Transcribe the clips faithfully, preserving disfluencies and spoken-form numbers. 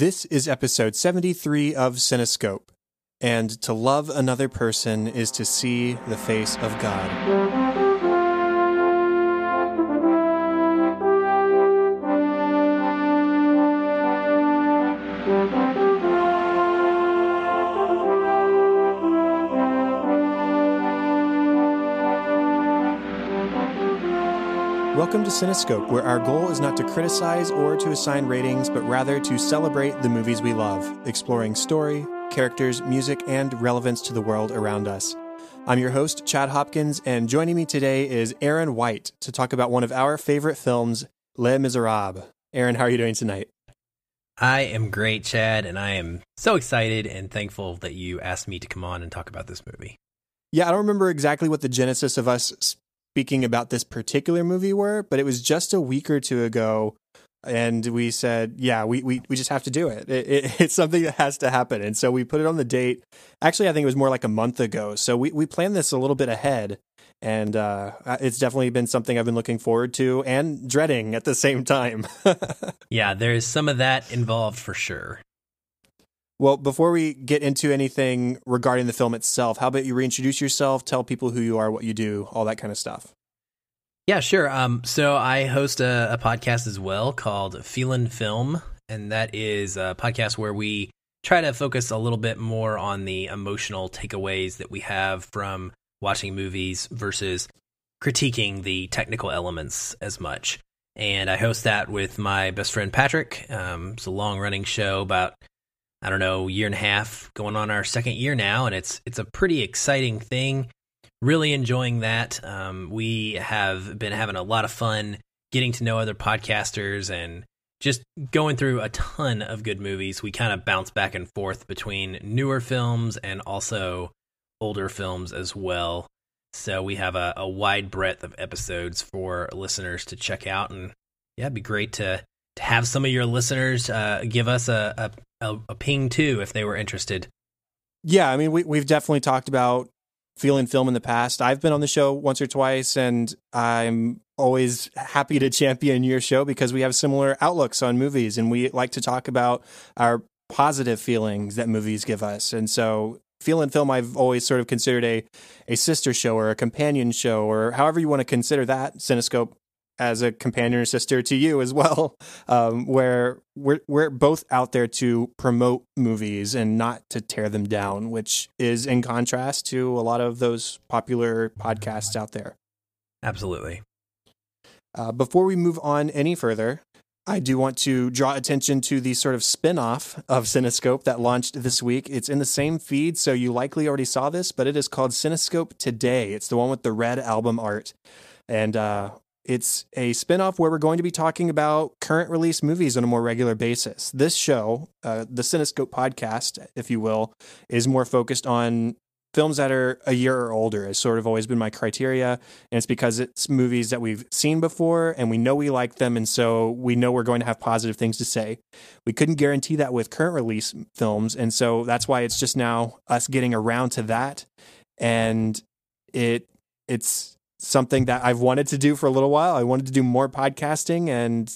This is episode seventy-three of Cinescope, and to love another person is to see the face of God. Welcome to Cinescope, where our goal is not to criticize or to assign ratings, but rather to celebrate the movies we love, exploring story, characters, music, and relevance to the world around us. I'm your host, Chad Hopkins, and joining me today is Aaron White to talk about one of our favorite films, Les Misérables. Aaron, how are you doing tonight? I am great, Chad, and I am so excited and thankful that you asked me to come on and talk about this movie. Yeah, I don't remember exactly what the genesis of us speaking about this particular movie were, but it was just a week or two ago, and we said, yeah, we we, we just have to do it. It, it. It's something that has to happen, and so we put it on the date. Actually, I think it was more like a month ago, so we, we planned this a little bit ahead, and uh, it's definitely been something I've been looking forward to and dreading at the same time. Yeah, there is some of that involved for sure. Well, before we get into anything regarding the film itself, how about you reintroduce yourself, tell people who you are, what you do, all that kind of stuff? Yeah, sure. Um, so I host a, a podcast as well called Feelin' Film, and that is a podcast where we try to focus a little bit more on the emotional takeaways that we have from watching movies versus critiquing the technical elements as much. And I host that with my best friend, Patrick. Um, it's a long-running show about, I don't know, year and a half, going on our second year now, and it's it's a pretty exciting thing. Really enjoying that. Um, we have been having a lot of fun getting to know other podcasters and just going through a ton of good movies. We kind of bounce back and forth between newer films and also older films as well. So we have a, a wide breadth of episodes for listeners to check out, and yeah, it'd be great to, to have some of your listeners uh, give us a, a A, a ping too if they were interested. Yeah, I mean, we, we've definitely talked about Feelin' Film in the past. I've been on the show once or twice, and I'm always happy to champion your show because we have similar outlooks on movies, and we like to talk about our positive feelings that movies give us. And so Feelin' Film, I've always sort of considered a, a sister show or a companion show, or however you want to consider that, Cinescope as a companion or sister to you as well, um, where we're, we're both out there to promote movies and not to tear them down, which is in contrast to a lot of those popular podcasts out there. Absolutely. Uh, before we move on any further, I do want to draw attention to the sort of spin-off of Cinescope that launched this week. It's in the same feed, so you likely already saw this, but it is called Cinescope Today. It's the one with the red album art. And, uh, It's a spinoff where we're going to be talking about current release movies on a more regular basis. This show, uh, the Cinescope podcast, if you will, is more focused on films that are a year or older. Has sort of always been my criteria, and it's because it's movies that we've seen before and we know we like them, and so we know we're going to have positive things to say. We couldn't guarantee that with current release films, and so that's why it's just now us getting around to that, and it it's... something that I've wanted to do for a little while. I wanted to do more podcasting, and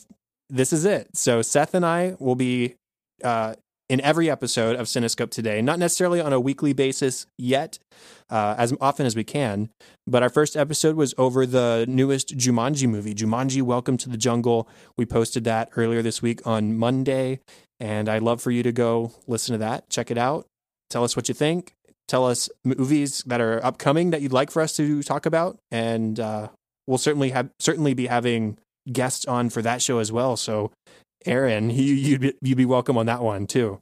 this is it. So Seth and I will be uh, in every episode of Cinescope Today, not necessarily on a weekly basis yet, uh, as often as we can. But our first episode was over the newest Jumanji movie, Jumanji Welcome to the Jungle. We posted that earlier this week on Monday, and I'd love for you to go listen to that, check it out, tell us what you think. Tell us movies that are upcoming that you'd like for us to talk about, and uh, we'll certainly have certainly be having guests on for that show as well. So, Aaron, you, you'd be, you'd be welcome on that one too.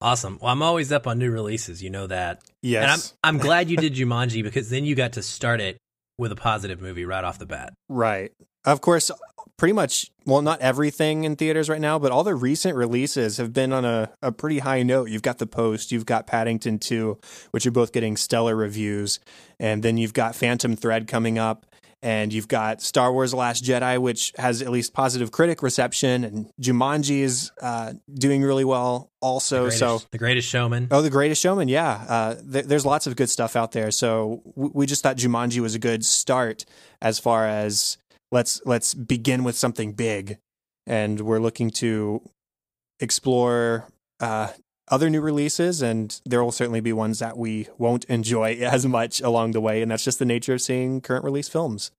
Awesome. Well, I'm always up on new releases. You know that. Yes. And I'm I'm glad you did Jumanji because then you got to start it with a positive movie right off the bat. Right. Of course, pretty much. Well, not everything in theaters right now, but all the recent releases have been on a, a pretty high note. You've got The Post, you've got Paddington two, which are both getting stellar reviews. And then you've got Phantom Thread coming up, and you've got Star Wars The Last Jedi, which has at least positive critic reception. And Jumanji is uh, doing really well also. The greatest, so The Greatest Showman. Oh, The Greatest Showman. Yeah. Uh, th- there's lots of good stuff out there. So w- we just thought Jumanji was a good start as far as Let's let's begin with something big, and we're looking to explore uh, other new releases, and there will certainly be ones that we won't enjoy as much along the way, and that's just the nature of seeing current release films.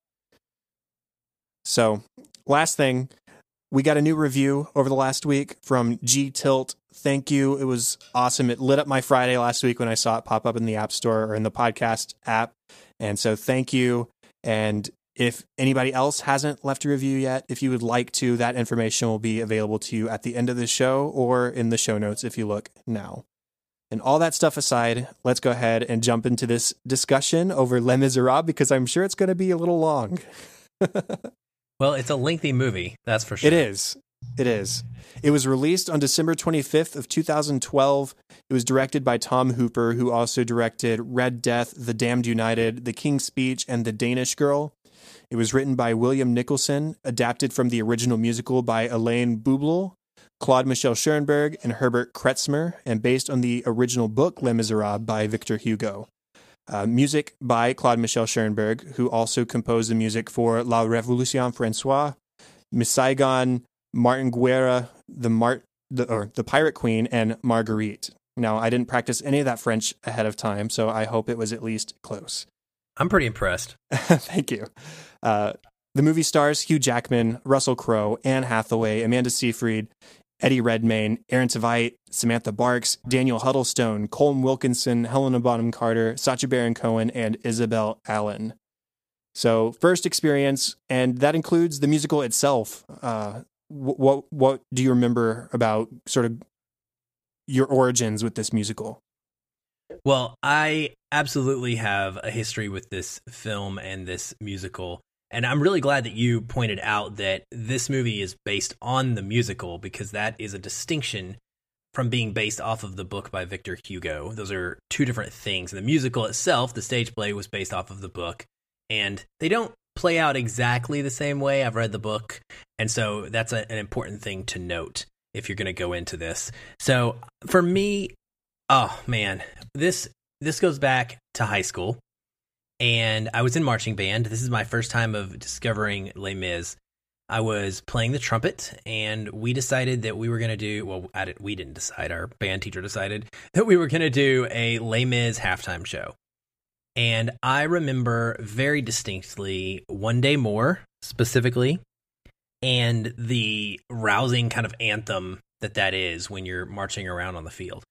So, last thing, we got a new review over the last week from G Tilt. Thank you. It was awesome. It lit up my Friday last week when I saw it pop up in the App Store or in the podcast app. And so thank you. And if anybody else hasn't left a review yet, if you would like to, that information will be available to you at the end of the show or in the show notes if you look now. And all that stuff aside, let's go ahead and jump into this discussion over Les Misérables, because I'm sure it's going to be a little long. Well, it's a lengthy movie, that's for sure. It is. It is. It was released on December twenty-fifth of two thousand twelve. It was directed by Tom Hooper, who also directed Red Death, The Damned United, The King's Speech, and The Danish Girl. It was written by William Nicholson, adapted from the original musical by Elaine Boublil, Claude-Michel Schönberg, and Herbert Kretzmer, and based on the original book Les Misérables by Victor Hugo. Uh, music by Claude-Michel Schönberg, who also composed the music for La Révolution Française, Miss Saigon, Martin Guerra, the, Mar- the, or the Pirate Queen, and Marguerite. Now, I didn't practice any of that French ahead of time, so I hope it was at least close. I'm pretty impressed. Thank you. Uh, the movie stars Hugh Jackman, Russell Crowe, Anne Hathaway, Amanda Seyfried, Eddie Redmayne, Aaron Tveit, Samantha Barks, Daniel Huddlestone, Colm Wilkinson, Helena Bonham Carter, Sacha Baron Cohen, and Isabel Allen. So, first experience, and that includes the musical itself. Uh, wh- what what do you remember about sort of your origins with this musical? Well, I absolutely have a history with this film and this musical. And I'm really glad that you pointed out that this movie is based on the musical, because that is a distinction from being based off of the book by Victor Hugo. Those are two different things. The musical itself, the stage play, was based off of the book, and they don't play out exactly the same way. I've read the book, and so that's a, an important thing to note if you're going to go into this. So for me, oh man, this this goes back to high school. And I was in marching band. This is my first time of discovering Les Mis. I was playing the trumpet, and we decided that we were going to do, well, I didn't, we didn't decide. Our band teacher decided that we were going to do a Les Mis halftime show. And I remember very distinctly One Day More, specifically, and the rousing kind of anthem that that is when you're marching around on the field.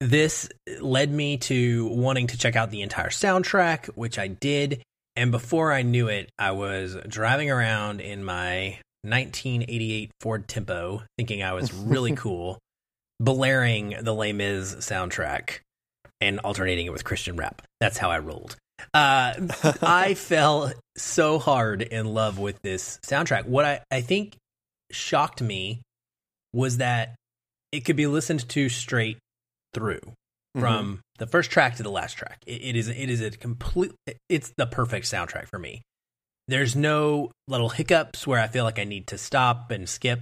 This led me to wanting to check out the entire soundtrack, which I did. And before I knew it, I was driving around in my nineteen eighty-eight Ford Tempo, thinking I was really cool, blaring the Les Mis soundtrack and alternating it with Christian rap. That's how I rolled. Uh, I fell so hard in love with this soundtrack. What I, I think shocked me was that it could be listened to straight through from mm-hmm. the first track to the last track. It, it is it is a complete it's the perfect soundtrack for me. There's no little hiccups where I feel like I need to stop and skip.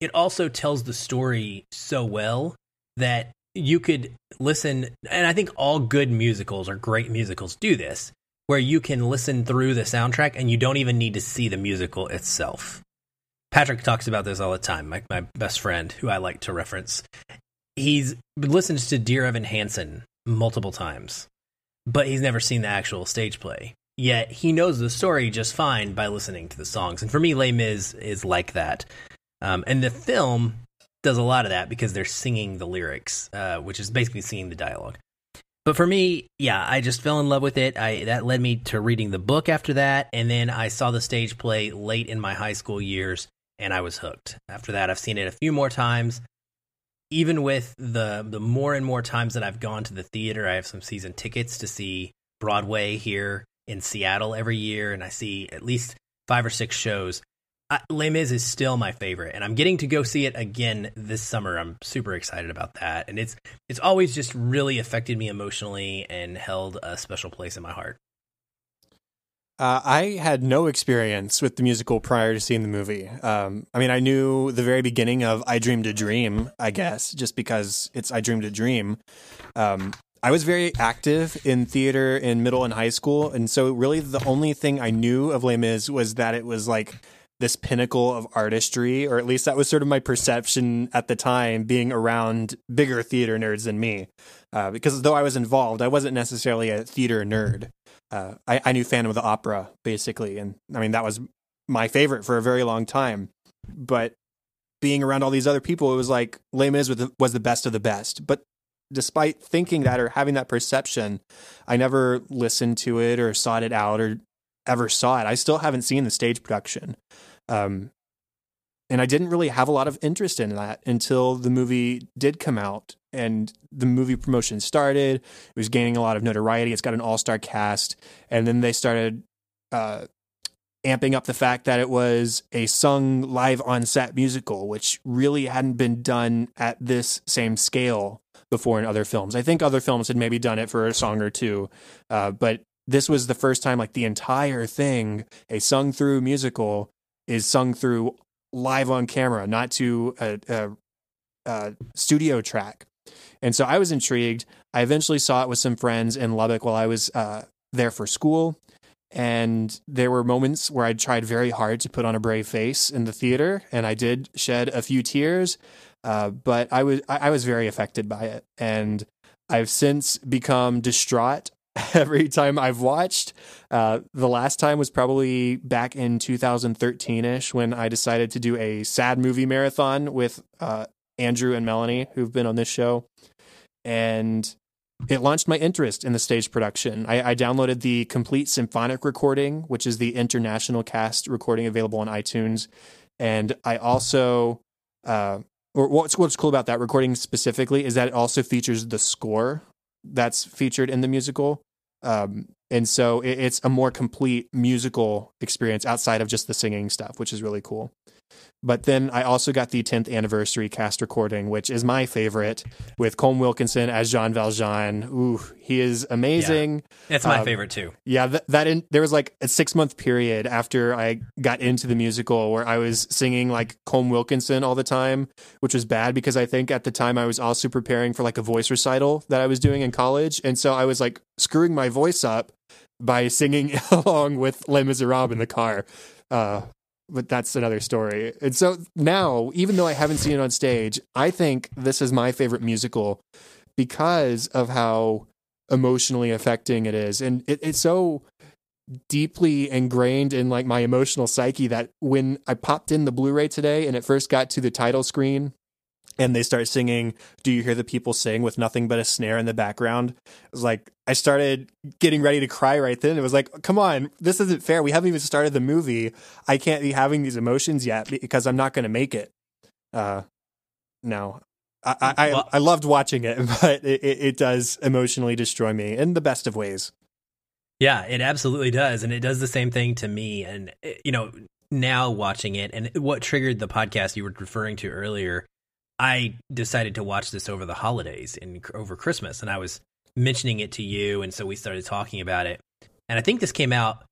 It also tells the story so well that you could listen, and I think all good musicals or great musicals do this, where you can listen through the soundtrack and you don't even need to see the musical itself. Patrick talks about this all the time, my, my best friend, who I like to reference. He's listened to Dear Evan Hansen multiple times, but he's never seen the actual stage play. Yet he knows the story just fine by listening to the songs. And for me, Les Mis is like that. Um, and the film does a lot of that because they're singing the lyrics, uh, which is basically singing the dialogue. But for me, yeah, I just fell in love with it. I that led me to reading the book after that. And then I saw the stage play late in my high school years, and I was hooked. After that, I've seen it a few more times. Even with the the more and more times that I've gone to the theater, I have some season tickets to see Broadway here in Seattle every year, and I see at least five or six shows. I, Les Mis is still my favorite, and I'm getting to go see it again this summer. I'm super excited about that, and it's it's always just really affected me emotionally and held a special place in my heart. Uh, I had no experience with the musical prior to seeing the movie. Um, I mean, I knew the very beginning of I Dreamed a Dream, I guess, just because it's I Dreamed a Dream. Um, I was very active in theater in middle and high school. And so really the only thing I knew of Les Mis was that it was like this pinnacle of artistry, or at least that was sort of my perception at the time, being around bigger theater nerds than me. Uh, because though I was involved, I wasn't necessarily a theater nerd. Uh, I, I knew Phantom of the Opera, basically. And I mean, that was my favorite for a very long time. But being around all these other people, it was like Les Mis was the, was the best of the best. But despite thinking that or having that perception, I never listened to it or sought it out or ever saw it. I still haven't seen the stage production. Um, and I didn't really have a lot of interest in that until the movie did come out and the movie promotion started. It was gaining a lot of notoriety. It's got an all-star cast. And then they started uh, amping up the fact that it was a sung live on set musical, which really hadn't been done at this same scale before in other films. I think other films had maybe done it for a song or two, uh, but this was the first time, like, the entire thing, a sung through musical, is sung through live on camera, not to a, a, a studio track. And so I was intrigued. I eventually saw it with some friends in Lubbock while I was uh, there for school. And there were moments where I tried very hard to put on a brave face in the theater, and I did shed a few tears. Uh, but I was I was very affected by it, and I've since become distraught every time I've watched. Uh, the last time was probably back in two thousand thirteen-ish when I decided to do a sad movie marathon with uh, Andrew and Melanie, who've been on this show, and it launched my interest in the stage production. I, I downloaded the complete symphonic recording, which is the international cast recording available on iTunes, and I also... Uh, Or what's what's cool about that recording specifically is that it also features the score that's featured in the musical. Um, and so it, it's a more complete musical experience outside of just the singing stuff, which is really cool. But then I also got the tenth anniversary cast recording, which is my favorite, with Colm Wilkinson as Jean Valjean. Ooh, he is amazing. Yeah, it's my um, favorite too. Yeah, th- that in, there was like a six month period after I got into the musical where I was singing like Colm Wilkinson all the time, which was bad because I think at the time I was also preparing for like a voice recital that I was doing in college. And so I was like screwing my voice up by singing along with Les Miserables in the car. Uh, But that's another story. And so now, even though I haven't seen it on stage, I think this is my favorite musical because of how emotionally affecting it is. And it, it's so deeply ingrained in like my emotional psyche that when I popped in the Blu-ray today and it first got to the title screen and they start singing, "Do You Hear the People Sing?" with nothing but a snare in the background, it was like, I started getting ready to cry right then. It was like, come on, this isn't fair. We haven't even started the movie. I can't be having these emotions yet because I'm not going to make it. Uh, no, I I, I I loved watching it, but it, it does emotionally destroy me in the best of ways. Yeah, it absolutely does. And it does the same thing to me. And, you know, now watching it and what triggered the podcast you were referring to earlier, I decided to watch this over the holidays and over Christmas, and I was mentioning it to you, and so we started talking about it. And I think this came out,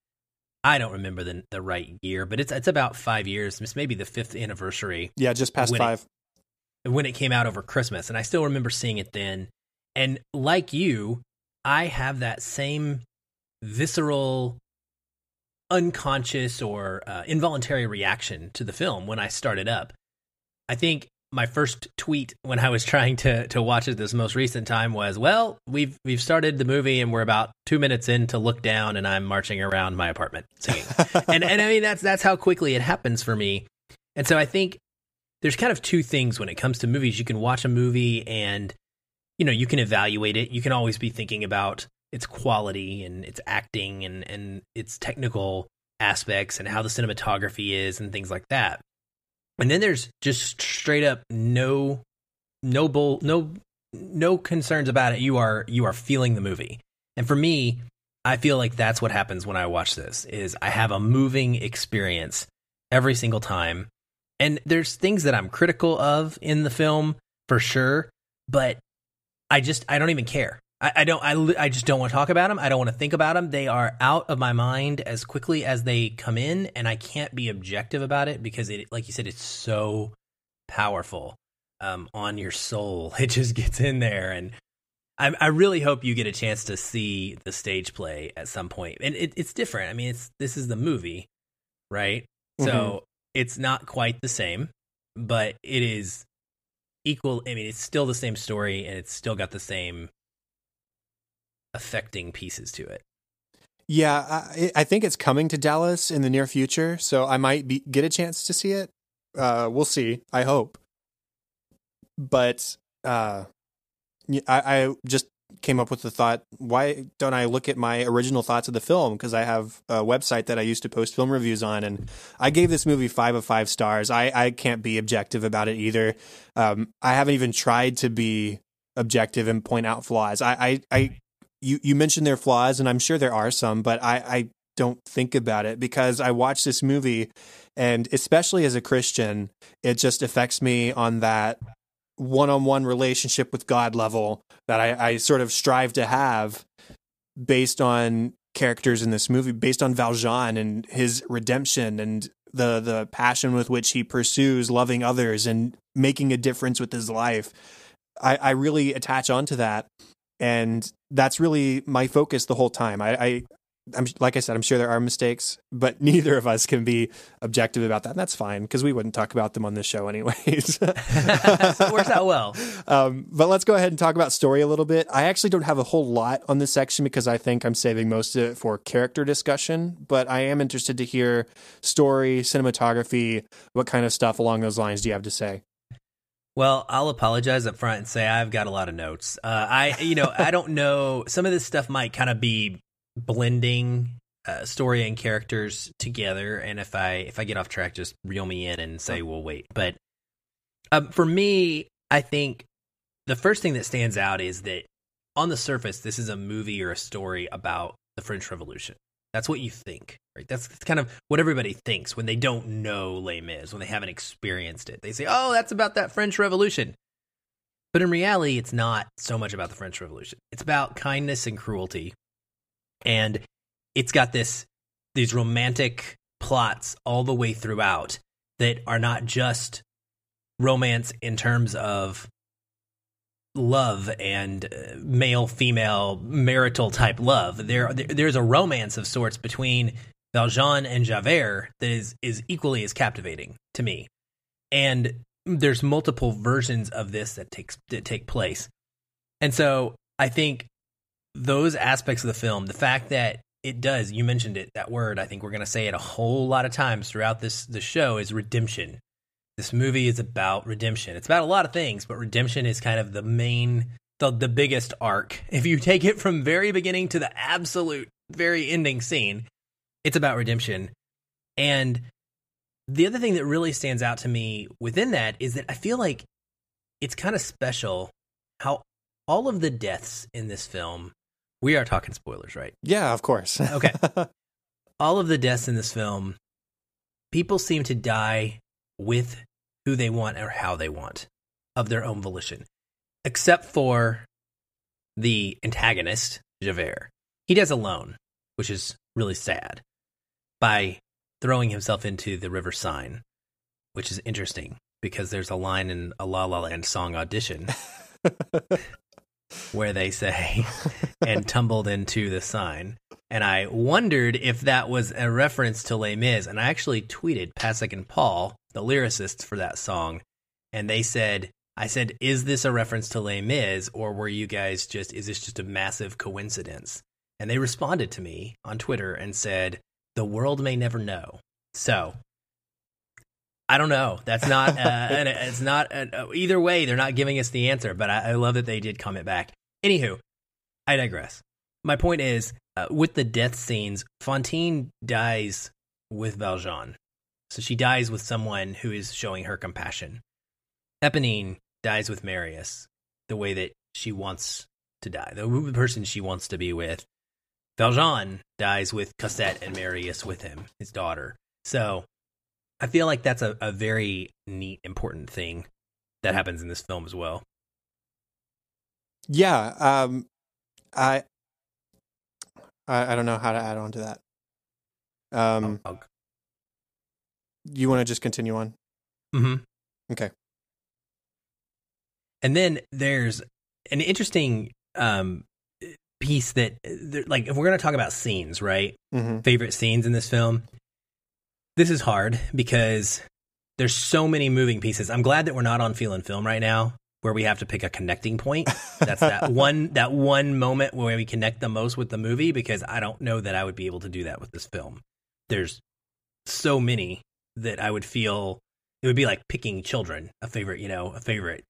I don't remember the the right year, but it's it's about five years. It's maybe the fifth anniversary. Yeah, just past five. It, when it came out over Christmas, and I still remember seeing it then. And like you, I have that same visceral, unconscious, or uh, involuntary reaction to the film when I started up. I think my first tweet when I was trying to to watch it this most recent time was, well, we've we've started the movie and we're about two minutes in to look down and I'm marching around my apartment singing. and and I mean, that's that's how quickly it happens for me. And so I think there's kind of two things when it comes to movies. You can watch a movie and, you know, you can evaluate it. You can always be thinking about its quality and its acting and, and its technical aspects and how the cinematography is and things like that. And then there's just straight up no, no bull, no, no concerns about it. You are, you are feeling the movie. And for me, I feel like that's what happens when I watch this is I have a moving experience every single time. And there's things that I'm critical of in the film for sure, but I just, I don't even care. I, I don't, I, I just don't want to talk about them. I don't want to think about them. They are out of my mind as quickly as they come in, and I can't be objective about it because, it, like you said, it's so powerful um, on your soul. It just gets in there, and I, I really hope you get a chance to see the stage play at some point. And it, it's different. I mean, it's this is the movie, right? Mm-hmm. So It's not quite the same, but it is equal. I mean, it's still the same story, and it's still got the same affecting pieces to it. Yeah, I, I think it's coming to Dallas in the near future, so I might be, get a chance to see it. Uh, we'll see. I hope. But uh, I, I just came up with the thought, why don't I look at my original thoughts of the film? Because I have a website that I used to post film reviews on, and I gave this movie five of five stars. I, I can't be objective about it either. Um, I haven't even tried to be objective and point out flaws. I... I, I You you mentioned their flaws, and I'm sure there are some, but I, I don't think about it because I watch this movie, and especially as a Christian, it just affects me on that one-on-one relationship with God level that I, I sort of strive to have based on characters in this movie, based on Valjean and his redemption and the the passion with which he pursues loving others and making a difference with his life. I, I really attach onto that. And that's really my focus the whole time. I, I, I'm like I said, I'm sure there are mistakes, but neither of us can be objective about that. And that's fine because we wouldn't talk about them on this show anyways. So it works out well. Um, but let's go ahead and talk about story a little bit. I actually don't have a whole lot on this section because I think I'm saving most of it for character discussion, but I am interested to hear story, cinematography, what kind of stuff along those lines do you have to say? Well, I'll apologize up front and say I've got a lot of notes. Uh, I, you know, I don't know. Some of this stuff might kind of be blending uh, story and characters together, and if I if I get off track, just reel me in and say, "Well, wait." But um, for me, I think the first thing that stands out is that on the surface, this is a movie or a story about the French Revolution. That's what you think, right? That's, that's kind of what everybody thinks when they don't know Les Mis, when they haven't experienced it. They say, oh, that's about that French Revolution. But in reality, it's not so much about the French Revolution. It's about kindness and cruelty. And it's got this these romantic plots all the way throughout that are not just romance in terms of love and male female marital type love. There there's a romance of sorts between Valjean and Javert that is is equally as captivating to me, and there's multiple versions of this that takes that take place. And so I think those aspects of the film, the fact that it does, you mentioned it, that word, I think we're going to say it a whole lot of times throughout this the show, is redemption. This movie is about redemption. It's about a lot of things, but redemption is kind of the main, the, the biggest arc. If you take it from very beginning to the absolute very ending scene, it's about redemption. And the other thing that really stands out to me within that is that I feel like it's kind of special how all of the deaths in this film, we are talking spoilers, right? Yeah, of course. Okay. All of the deaths in this film, people seem to die with who they want or how they want, of their own volition, except for the antagonist, Javert. He dies alone, which is really sad, by throwing himself into the River Seine, which is interesting because there's a line in a La La Land song audition where they say, and tumbled into the Seine. And I wondered if that was a reference to Les Mis. And I actually tweeted Pasek and Paul, the lyricists for that song, and they said, I said, is this a reference to Les Mis, or were you guys just, is this just a massive coincidence? And they responded to me on Twitter and said, the world may never know. So I don't know. That's not, uh, an, it's not, an, either way, they're not giving us the answer, but I, I love that they did comment back. Anywho, I digress. My point is, Uh, with the death scenes, Fantine dies with Valjean. So she dies with someone who is showing her compassion. Éponine dies with Marius, the way that she wants to die, the person she wants to be with. Valjean dies with Cosette and Marius with him, his daughter. So I feel like that's a, a very neat, important thing that happens in this film as well. Yeah. Um, I... I don't know how to add on to that. Um, oh, you want to just continue on? Mm-hmm. Okay. And then there's an interesting um, piece that, like, if we're going to talk about scenes, right? Mm-hmm. Favorite scenes in this film. This is hard because there's so many moving pieces. I'm glad that we're not on Feelin' Film right now, where we have to pick a connecting point. That's that one that one moment where we connect the most with the movie, because I don't know that I would be able to do that with this film. There's so many that I would feel it would be like picking children, a favorite, you know, a favorite.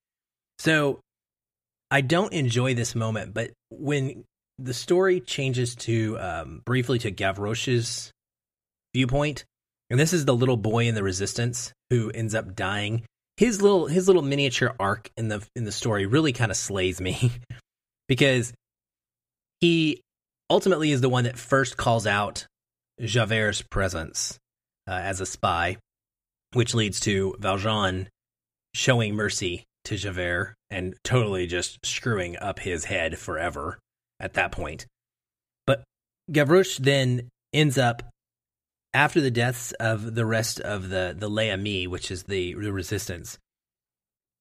So I don't enjoy this moment, but when the story changes to um, briefly to Gavroche's viewpoint, and this is the little boy in the resistance who ends up dying. His little his little miniature arc in the in the story really kind of slays me because he ultimately is the one that first calls out Javert's presence uh, as a spy, which leads to Valjean showing mercy to Javert and totally just screwing up his head forever at that point. But Gavroche then ends up, after the deaths of the rest of the, the Les Amis, which is the, the resistance,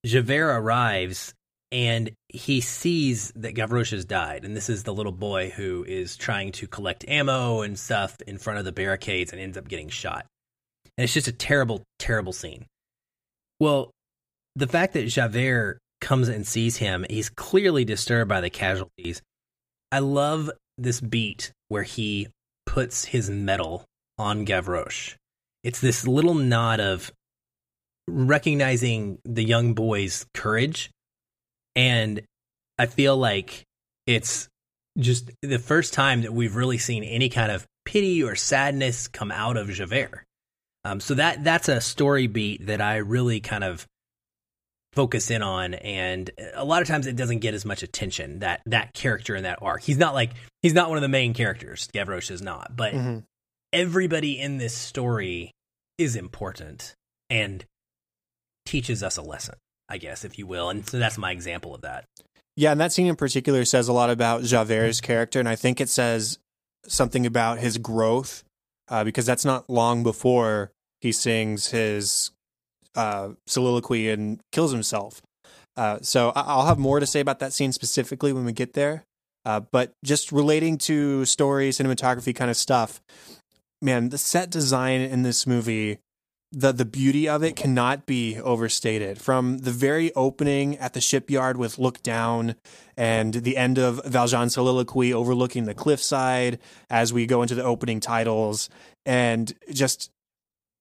Javert arrives and he sees that Gavroche has died. And this is the little boy who is trying to collect ammo and stuff in front of the barricades and ends up getting shot. And it's just a terrible, terrible scene. Well, the fact that Javert comes and sees him, he's clearly disturbed by the casualties. I love this beat where he puts his medal on Gavroche. It's this little nod of recognizing the young boy's courage, and I feel like it's just the first time that we've really seen any kind of pity or sadness come out of Javert. Um, so that that's a story beat that I really kind of focus in on, and a lot of times it doesn't get as much attention, that that character in that arc. He's not like he's not one of the main characters. Gavroche is not, but mm-hmm. Everybody in this story is important and teaches us a lesson, I guess, if you will. And so that's my example of that. Yeah, and that scene in particular says a lot about Javert's character, and I think it says something about his growth, uh, because that's not long before he sings his uh, soliloquy and kills himself. Uh, so I- I'll have more to say about that scene specifically when we get there. Uh, but just relating to story, cinematography kind of stuff, man, the set design in this movie, the the beauty of it cannot be overstated. From the very opening at the shipyard with Look Down and the end of Valjean's soliloquy overlooking the cliffside as we go into the opening titles, and just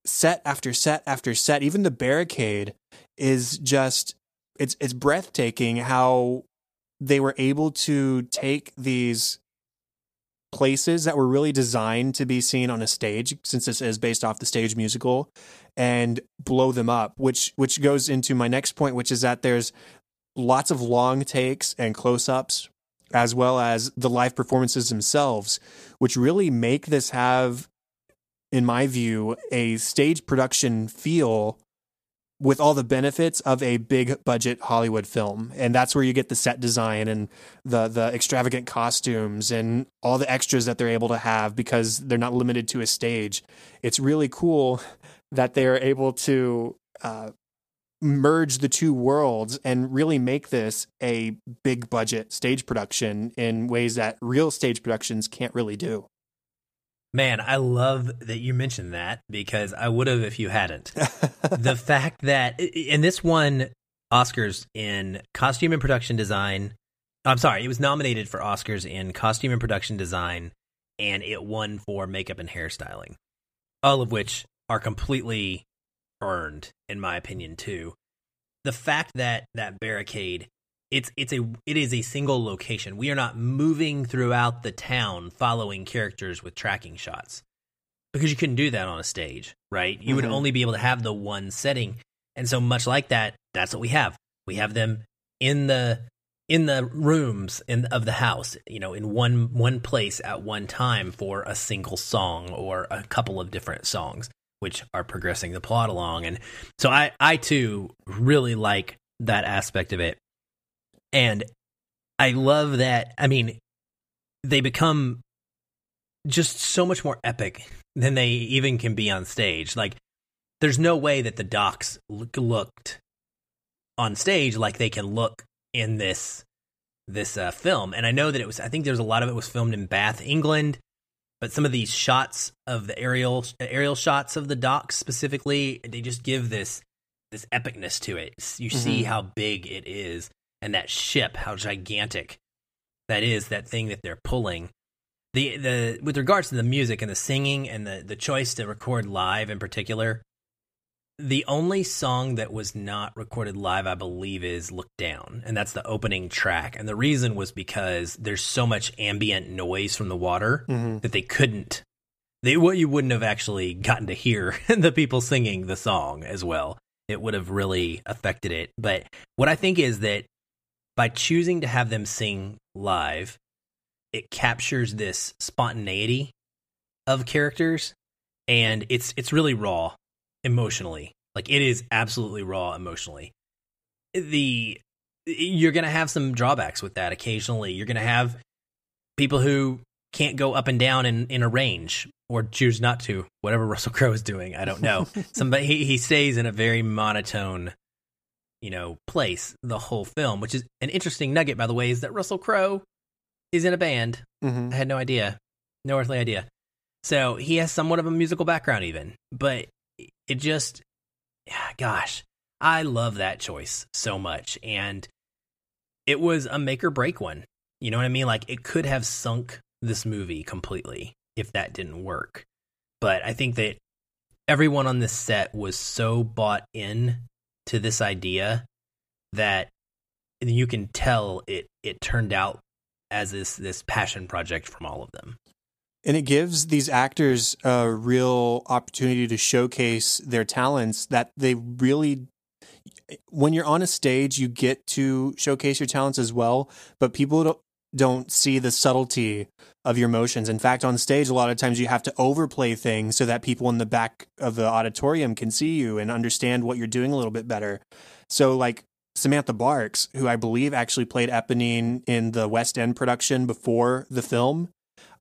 set after set after set, even the barricade is just, it's it's breathtaking how they were able to take these places that were really designed to be seen on a stage, since this is based off the stage musical, and blow them up, which which goes into my next point, which is that there's lots of long takes and close-ups, as well as the live performances themselves, which really make this have, in my view, a stage production feel with all the benefits of a big budget Hollywood film. And that's where you get the set design and the, the extravagant costumes and all the extras that they're able to have because they're not limited to a stage. It's really cool that they're able to uh, merge the two worlds and really make this a big budget stage production in ways that real stage productions can't really do. Man, I love that you mentioned that, because I would have if you hadn't. The fact that, and this won Oscars in costume and production design. I'm sorry, it was nominated for Oscars in costume and production design, and it won for makeup and hairstyling, all of which are completely earned, in my opinion, too. The fact that that barricade, It's it's a it is a single location. We are not moving throughout the town following characters with tracking shots, because you couldn't do that on a stage, right? You mm-hmm. would only be able to have the one setting, and so much like that, that's what we have. We have them in the in the rooms in of the house, you know, in one one place at one time for a single song or a couple of different songs, which are progressing the plot along. And so I I too really like that aspect of it. And I love that, I mean, they become just so much more epic than they even can be on stage. Like, there's no way that the docks look, looked on stage like they can look in this this uh, film. And I know that it was, I think there's a lot of it was filmed in Bath, England. But some of these shots of the aerial aerial shots of the docks specifically, they just give this this epicness to it. You mm-hmm. see how big it is, and that ship, how gigantic that is, that thing that they're pulling. The the with regards to the music and the singing and the, the choice to record live in particular, the only song that was not recorded live, I believe, is Look Down, and that's the opening track. And the reason was because there's so much ambient noise from the water mm-hmm. that they couldn't. They what you wouldn't have actually gotten to hear the people singing the song as well. It would have really affected it. But what I think is that by choosing to have them sing live, it captures this spontaneity of characters, and it's it's really raw emotionally. Like, it is absolutely raw emotionally. The you're going to have some drawbacks with that occasionally. You're going to have people who can't go up and down in, in a range, or choose not to, whatever Russell Crowe is doing. I don't know. Somebody he, he stays in a very monotone, you know, place the whole film, which is an interesting nugget, by the way, is that Russell Crowe is in a band. Mm-hmm. I had no idea. No earthly idea. So he has somewhat of a musical background even. But it just, gosh, I love that choice so much. And it was a make or break one. You know what I mean? Like, it could have sunk this movie completely if that didn't work. But I think that everyone on this set was so bought in to this idea that you can tell it, it turned out as this this passion project from all of them. And it gives these actors a real opportunity to showcase their talents that they really, when you're on a stage, you get to showcase your talents as well, but people don't, don't see the subtlety of your emotions. In fact, on stage, a lot of times you have to overplay things so that people in the back of the auditorium can see you and understand what you're doing a little bit better. So like, Samantha Barks, who I believe actually played Eponine in the West End production before the film,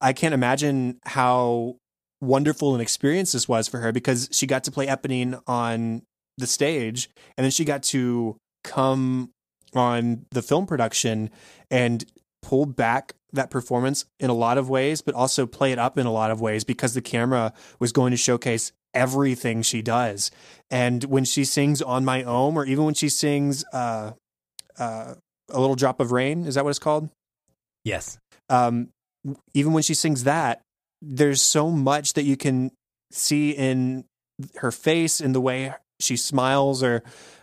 I can't imagine how wonderful an experience this was for her, because she got to play Eponine on the stage, and then she got to come on the film production and pull back that performance in a lot of ways, but also play it up in a lot of ways, because the camera was going to showcase everything she does. And when she sings On My Own, or even when she sings uh, uh, A Little Drop of Rain, is that what it's called? Yes. Um, even when she sings that, there's so much that you can see in her face, in the way she smiles or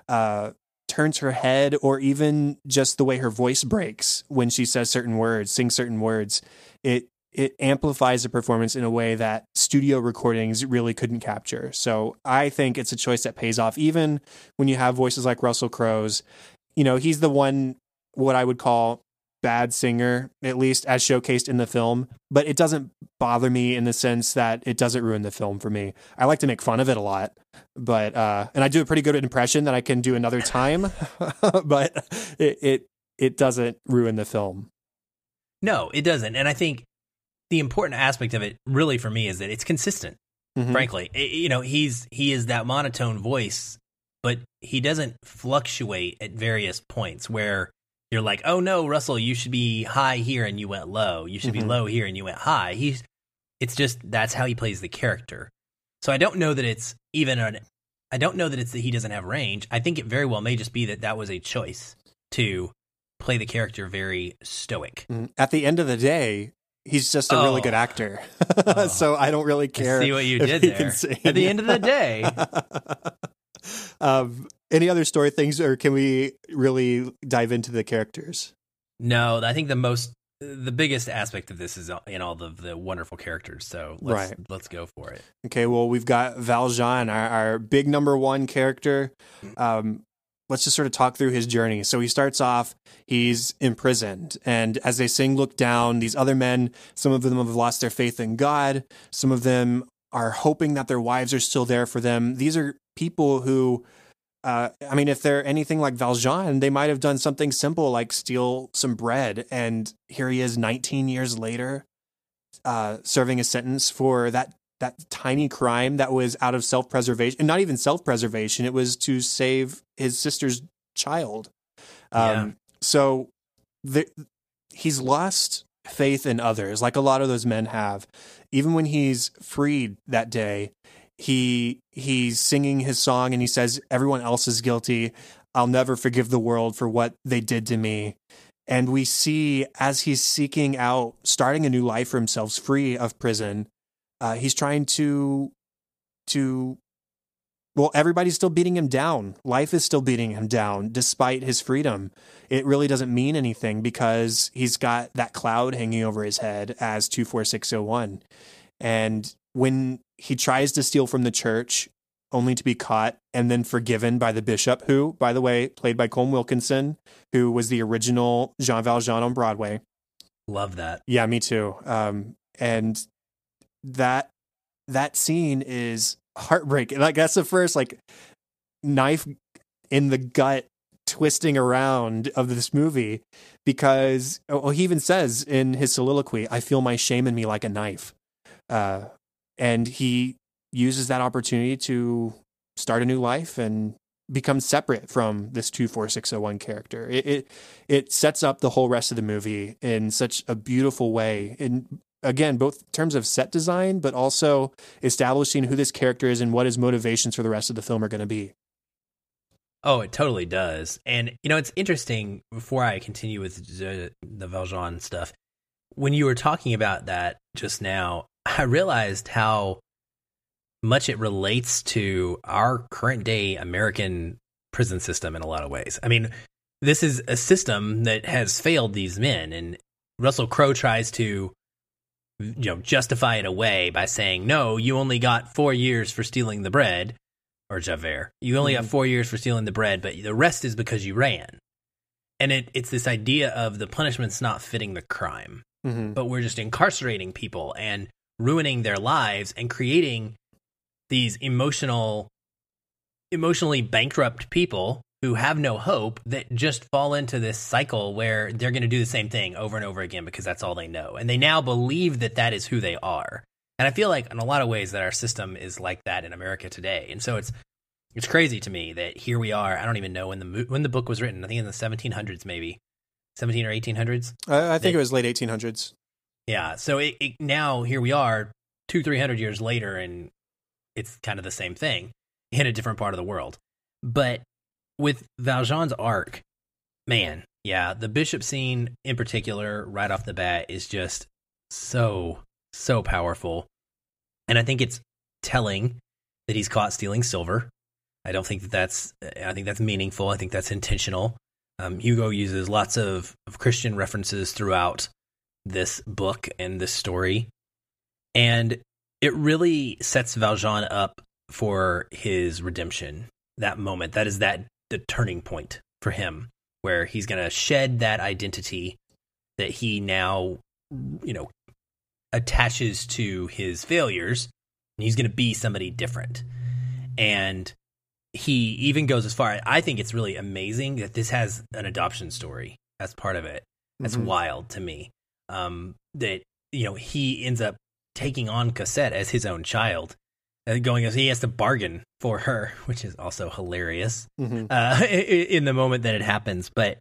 uh, turns her head, or even just the way her voice breaks when she says certain words, sings certain words. It It amplifies the performance in a way that studio recordings really couldn't capture. So I think it's a choice that pays off, even when you have voices like Russell Crowe's. You know, he's the one, what I would call bad singer, at least as showcased in the film, but it doesn't bother me in the sense that it doesn't ruin the film for me. I like to make fun of it a lot, but, uh, and I do a pretty good impression that I can do another time, but it, it, it doesn't ruin the film. No, it doesn't. And I think the important aspect of it really for me is that it's consistent, mm-hmm. frankly. It, you know, he's he is that monotone voice, but he doesn't fluctuate at various points where you're like, oh, no, Russell, you should be high here and you went low. You should mm-hmm. be low here and you went high. He's it's just that's how he plays the character. So I don't know that it's even an I don't know that it's that he doesn't have range. I think it very well may just be that that was a choice to play the character very stoic. At the end of the day, he's just a oh. really good actor. oh. So I don't really care. I see what you did there. At the end of the day. um, any other story things, or can we really dive into the characters? No, I think the most, the biggest aspect of this is in all of the, the wonderful characters. So let's, right. let's go for it. Okay. Well, we've got Valjean, our, our big number one character. Um, Let's just sort of talk through his journey. So he starts off, he's imprisoned. And as they sing Look Down, these other men, some of them have lost their faith in God. Some of them are hoping that their wives are still there for them. These are people who, uh, I mean, if they're anything like Valjean, they might have done something simple like steal some bread. And here he is nineteen years later, uh, serving a sentence for that that tiny crime that was out of self-preservation, and not even self-preservation. It was to save his sister's child. Um, yeah. So the, he's lost faith in others, like a lot of those men have. Even when he's freed that day, he he's singing his song and he says, everyone else is guilty. I'll never forgive the world for what they did to me. And we see as he's seeking out, starting a new life for himself, free of prison, uh, he's trying to, to, well, everybody's still beating him down. Life is still beating him down, despite his freedom. It really doesn't mean anything because he's got that cloud hanging over his head as two four six oh one. And when he tries to steal from the church, only to be caught and then forgiven by the bishop, who, by the way, played by Colm Wilkinson, who was the original Jean Valjean on Broadway. Love that. Yeah, me too. Um, and that that scene is heartbreaking. Like, that's the first, like, knife in the gut twisting around of this movie, because well, he even says in his soliloquy, I feel my shame in me like a knife. Uh, and he uses that opportunity to start a new life and become separate from this two four six oh one character. It, it it sets up the whole rest of the movie in such a beautiful way. And again, both in terms of set design, but also establishing who this character is and what his motivations for the rest of the film are going to be. Oh, it totally does. And, you know, it's interesting, before I continue with the Valjean stuff, when you were talking about that just now, I realized how much it relates to our current day American prison system in a lot of ways. I mean, this is a system that has failed these men, and Russell Crowe tries to, you know, justify it away by saying, no, you only got four years for stealing the bread, or Javert, you only mm-hmm. got four years for stealing the bread, but the rest is because you ran. And it, it's this idea of the punishment's not fitting the crime, mm-hmm. but we're just incarcerating people and ruining their lives and creating these emotional, emotionally bankrupt people who have no hope that just fall into this cycle where they're going to do the same thing over and over again because that's all they know. And they now believe that that is who they are. And I feel like in a lot of ways that our system is like that in America today. And so it's it's crazy to me that here we are. I don't even know when the when the book was written. I think in the seventeen hundreds, maybe seventeen or eighteen hundreds. I, I think that, it was late eighteen hundreds. Yeah. So it, it, now here we are two, three hundred years later, and it's kind of the same thing in a different part of the world. But with Valjean's arc, man, yeah, the bishop scene in particular, right off the bat, is just so, so powerful. And I think it's telling that he's caught stealing silver. I don't think that that's, I think that's meaningful. I think that's intentional. Um, Hugo uses lots of, of Christian references throughout this book and this story. And it really sets Valjean up for his redemption. That moment, that is that the turning point for him, where he's going to shed that identity that he now, you know, attaches to his failures, and he's going to be somebody different. And he even goes as far. I think it's really amazing that this has an adoption story as part of it. That's mm-hmm. wild to me. Um, that you know he ends up taking on Cosette as his own child, and going as he has to bargain for her, which is also hilarious mm-hmm. uh, in the moment that it happens. But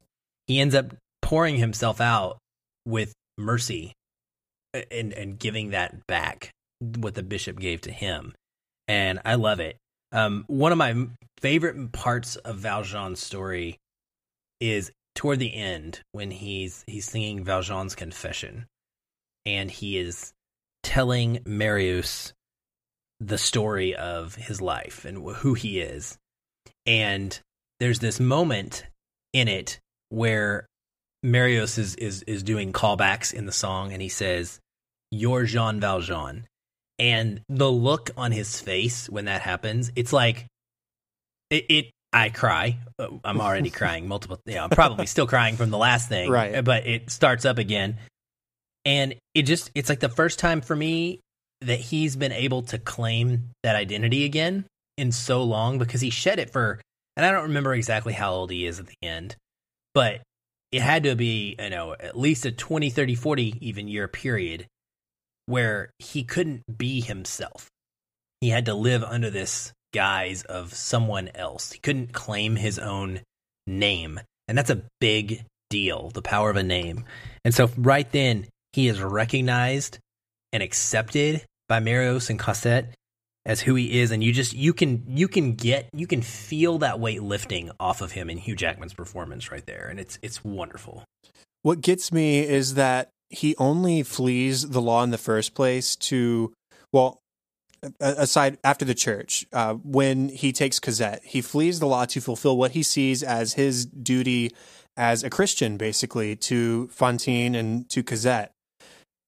he ends up pouring himself out with mercy and and giving that back, what the bishop gave to him. And I love it. Um, one of my favorite parts of Valjean's story is toward the end when he's he's singing Valjean's confession, and he is telling Marius the story of his life and wh- who he is. And there's this moment in it where Marius is, is, is doing callbacks in the song, and he says, "You're Jean Valjean." And the look on his face when that happens, it's like, it, it I cry. I'm already crying multiple, you know, I'm probably still crying from the last thing, right? But it starts up again. And it just, it's like the first time for me that he's been able to claim that identity again in so long, because he shed it for, and I don't remember exactly how old he is at the end, but it had to be, you know, at least a twenty, thirty, forty even year period where he couldn't be himself. He had to live under this guise of someone else. He couldn't claim his own name. And that's a big deal, the power of a name. And so right then, He is recognized and accepted by Marius and Cosette as who he is, and you just you can you can get you can feel that weight lifting off of him in Hugh Jackman's performance right there, and it's it's wonderful. What gets me is that he only flees the law in the first place to, well, aside after the church, uh, when he takes Cosette, he flees the law to fulfill what he sees as his duty as a Christian, basically, to Fantine and to Cosette.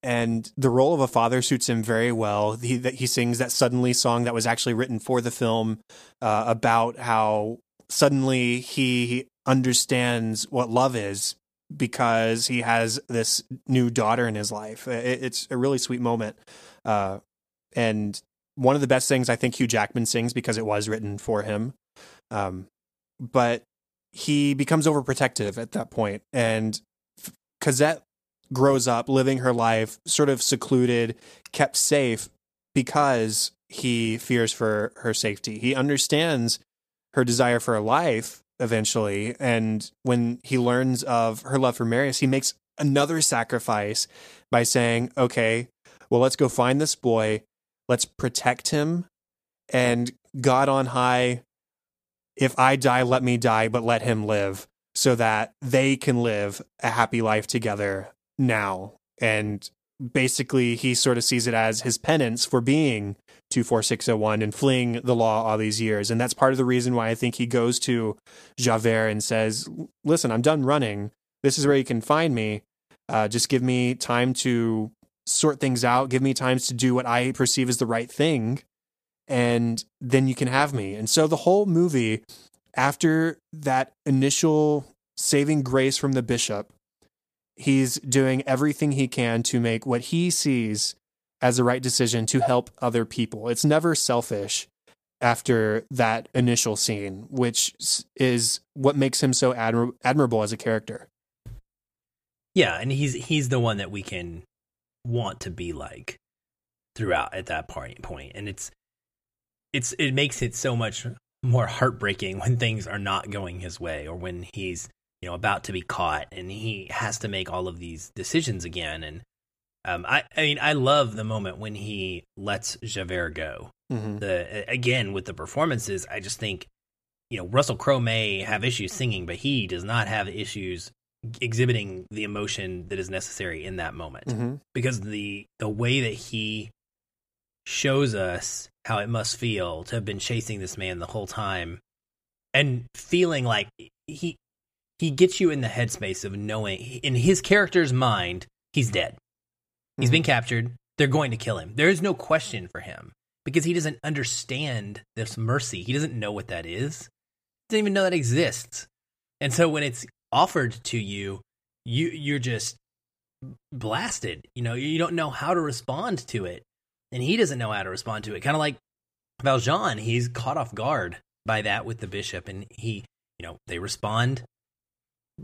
And the role of a father suits him very well. He that he sings that Suddenly song that was actually written for the film uh, about how suddenly he understands what love is because he has this new daughter in his life. It, it's a really sweet moment. Uh, and one of the best things I think Hugh Jackman sings because it was written for him. Um, but he becomes overprotective at that point. And Cosette grows up living her life sort of secluded, kept safe because he fears for her safety. He understands her desire for a life eventually. And when he learns of her love for Marius, he makes another sacrifice by saying, okay, well, let's go find this boy. Let's protect him. And God on high, if I die, let me die, but let him live so that they can live a happy life together now. And basically he sort of sees it as his penance for being two four six oh one and fleeing the law all these years. And that's part of the reason why I think he goes to Javert and says, listen, I'm done running. This is where you can find me. Uh, just give me time to sort things out. Give me time to do what I perceive as the right thing. And then you can have me. And so the whole movie, after that initial saving grace from the bishop, he's doing everything he can to make what he sees as the right decision to help other people. It's never selfish after that initial scene, which is what makes him so admir- admirable as a character. Yeah, and he's he's the one that we can want to be like throughout at that part, point. And it's it's it makes it so much more heartbreaking when things are not going his way, or when he's, you know, about to be caught and he has to make all of these decisions again. And um, I, I mean, I love the moment when he lets Javert go. Mm-hmm. The again, with the performances, I just think, you know, Russell Crowe may have issues singing, but he does not have issues exhibiting the emotion that is necessary in that moment. Mm-hmm. Because the the way that he shows us how it must feel to have been chasing this man the whole time and feeling like he he gets you in the headspace of knowing in his character's mind, he's dead. He's mm-hmm. been captured. They're going to kill him. There is no question for him because he doesn't understand this mercy. He doesn't know what that is. He doesn't even know that exists. And so when it's offered to you, you you're just blasted. You know, you don't know how to respond to it. And he doesn't know how to respond to it. Kind of like Valjean, he's caught off guard by that with the bishop. And he, you know, they respond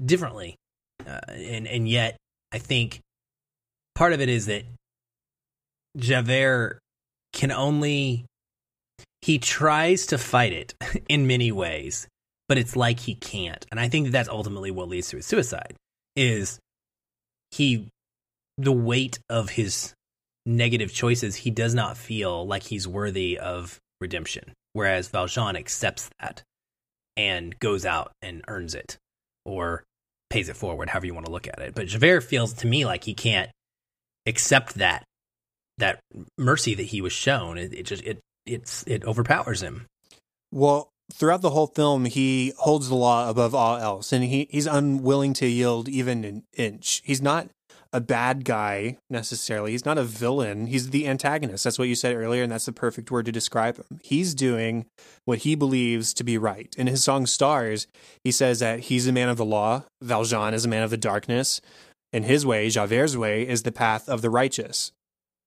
differently. Uh, and, and yet, I think part of it is that Javert can only, he tries to fight it in many ways, but it's like he can't. And I think that that's ultimately what leads to his suicide, is he, the weight of his negative choices, he does not feel like he's worthy of redemption, whereas Valjean accepts that and goes out and earns it or pays it forward, however you want to look at it. But Javert feels to me like he can't accept that that mercy that he was shown. It, it just it it's it overpowers him. Well, throughout the whole film, he holds the law above all else, and he he's unwilling to yield even an inch. He's not a bad guy necessarily. He's not a villain. He's the antagonist. That's what you said earlier, and that's the perfect word to describe him. He's doing what he believes to be right. In his song Stars, he says that he's a man of the law. Valjean is a man of the darkness. And his way, Javert's way, is the path of the righteous.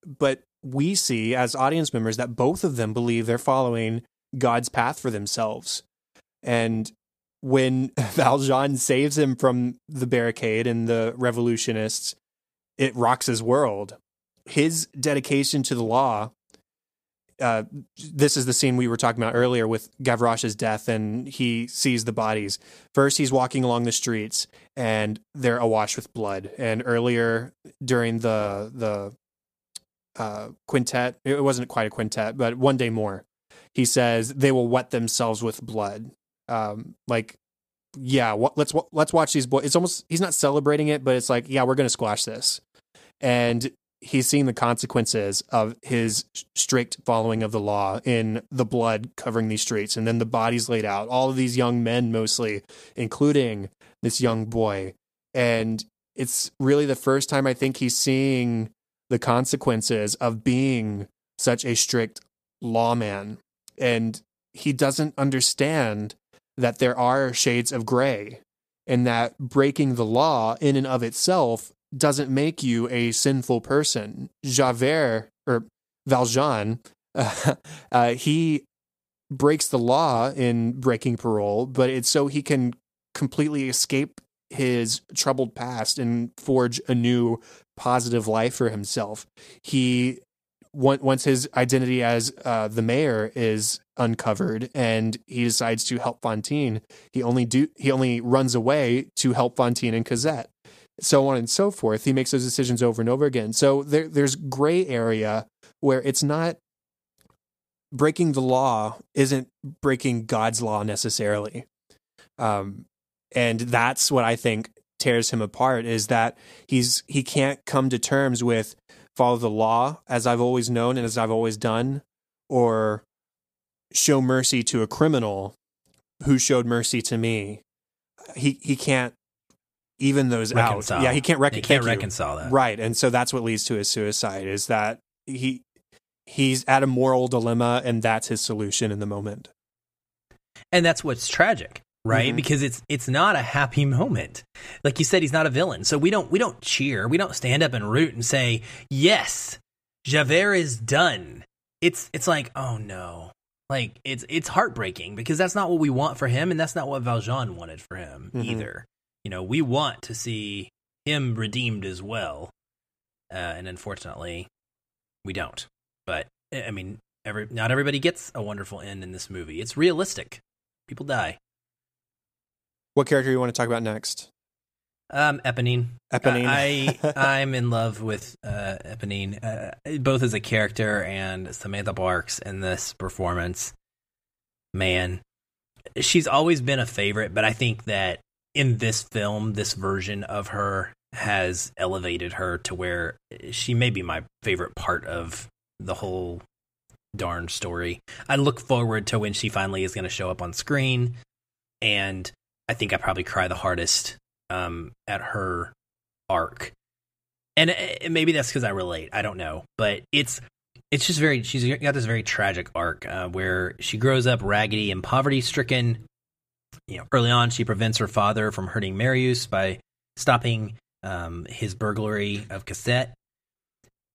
But we see as audience members that both of them believe they're following God's path for themselves. And when Valjean saves him from the barricade and the revolutionists, it rocks his world. His dedication to the law uh, this is the scene we were talking about earlier with Gavroche's death, and he sees the bodies. First, he's walking along the streets, and they're awash with blood. And earlier, during the the uh, quintet, it wasn't quite a quintet, but One Day More, he says, they will wet themselves with blood. Um, like, yeah, what, let's let's watch these boys. It's almost, he's not celebrating it, but it's like, yeah, we're going to squash this. And he's seeing the consequences of his strict following of the law in the blood covering these streets. And then the bodies laid out, all of these young men, mostly, including this young boy. And it's really the first time I think he's seeing the consequences of being such a strict lawman. And he doesn't understand that there are shades of gray, and that breaking the law in and of itself doesn't make you a sinful person. Javert, or Valjean, uh, uh, he breaks the law in breaking parole, but it's so he can completely escape his troubled past and forge a new positive life for himself. He, once his identity as uh, the mayor is uncovered, and he decides to help Fantine, he only do he only runs away to help Fantine and Cosette. So on and so forth. He makes those decisions over and over again. So there, there's gray area where it's not breaking the law isn't breaking God's law necessarily. Um, and that's what I think tears him apart, is that he's, he can't come to terms with follow the law as I've always known and as I've always done, or show mercy to a criminal who showed mercy to me. He, he can't, even those reconcile. out. Yeah, he can't, rec- he can't reconcile you. that. Right. And so that's what leads to his suicide, is that he he's at a moral dilemma, and that's his solution in the moment. And that's what's tragic, right? Mm-hmm. Because it's it's not a happy moment. Like you said, he's not a villain. So we don't we don't cheer. We don't stand up and root and say, "Yes, Javert is done." It's it's like, "Oh no." Like it's it's heartbreaking, because that's not what we want for him, and that's not what Valjean wanted for him mm-hmm. either. You know, we want to see him redeemed as well, uh, and unfortunately, we don't. But I mean, every not everybody gets a wonderful end in this movie. It's realistic; people die. What character do you want to talk about next? Um, Eponine. Eponine. Uh, I I'm in love with uh, Eponine, uh, both as a character and Samantha Barks in this performance. Man, she's always been a favorite, but I think that in this film, this version of her has elevated her to where she may be my favorite part of the whole darn story. I look forward to when she finally is going to show up on screen, and I think I probably cry the hardest um, at her arc. And it, maybe that's because I relate. I don't know, but it's it's just very. She's got this very tragic arc uh, where she grows up raggedy and poverty-stricken. You know, early on, she prevents her father from hurting Marius by stopping um, his burglary of Cosette.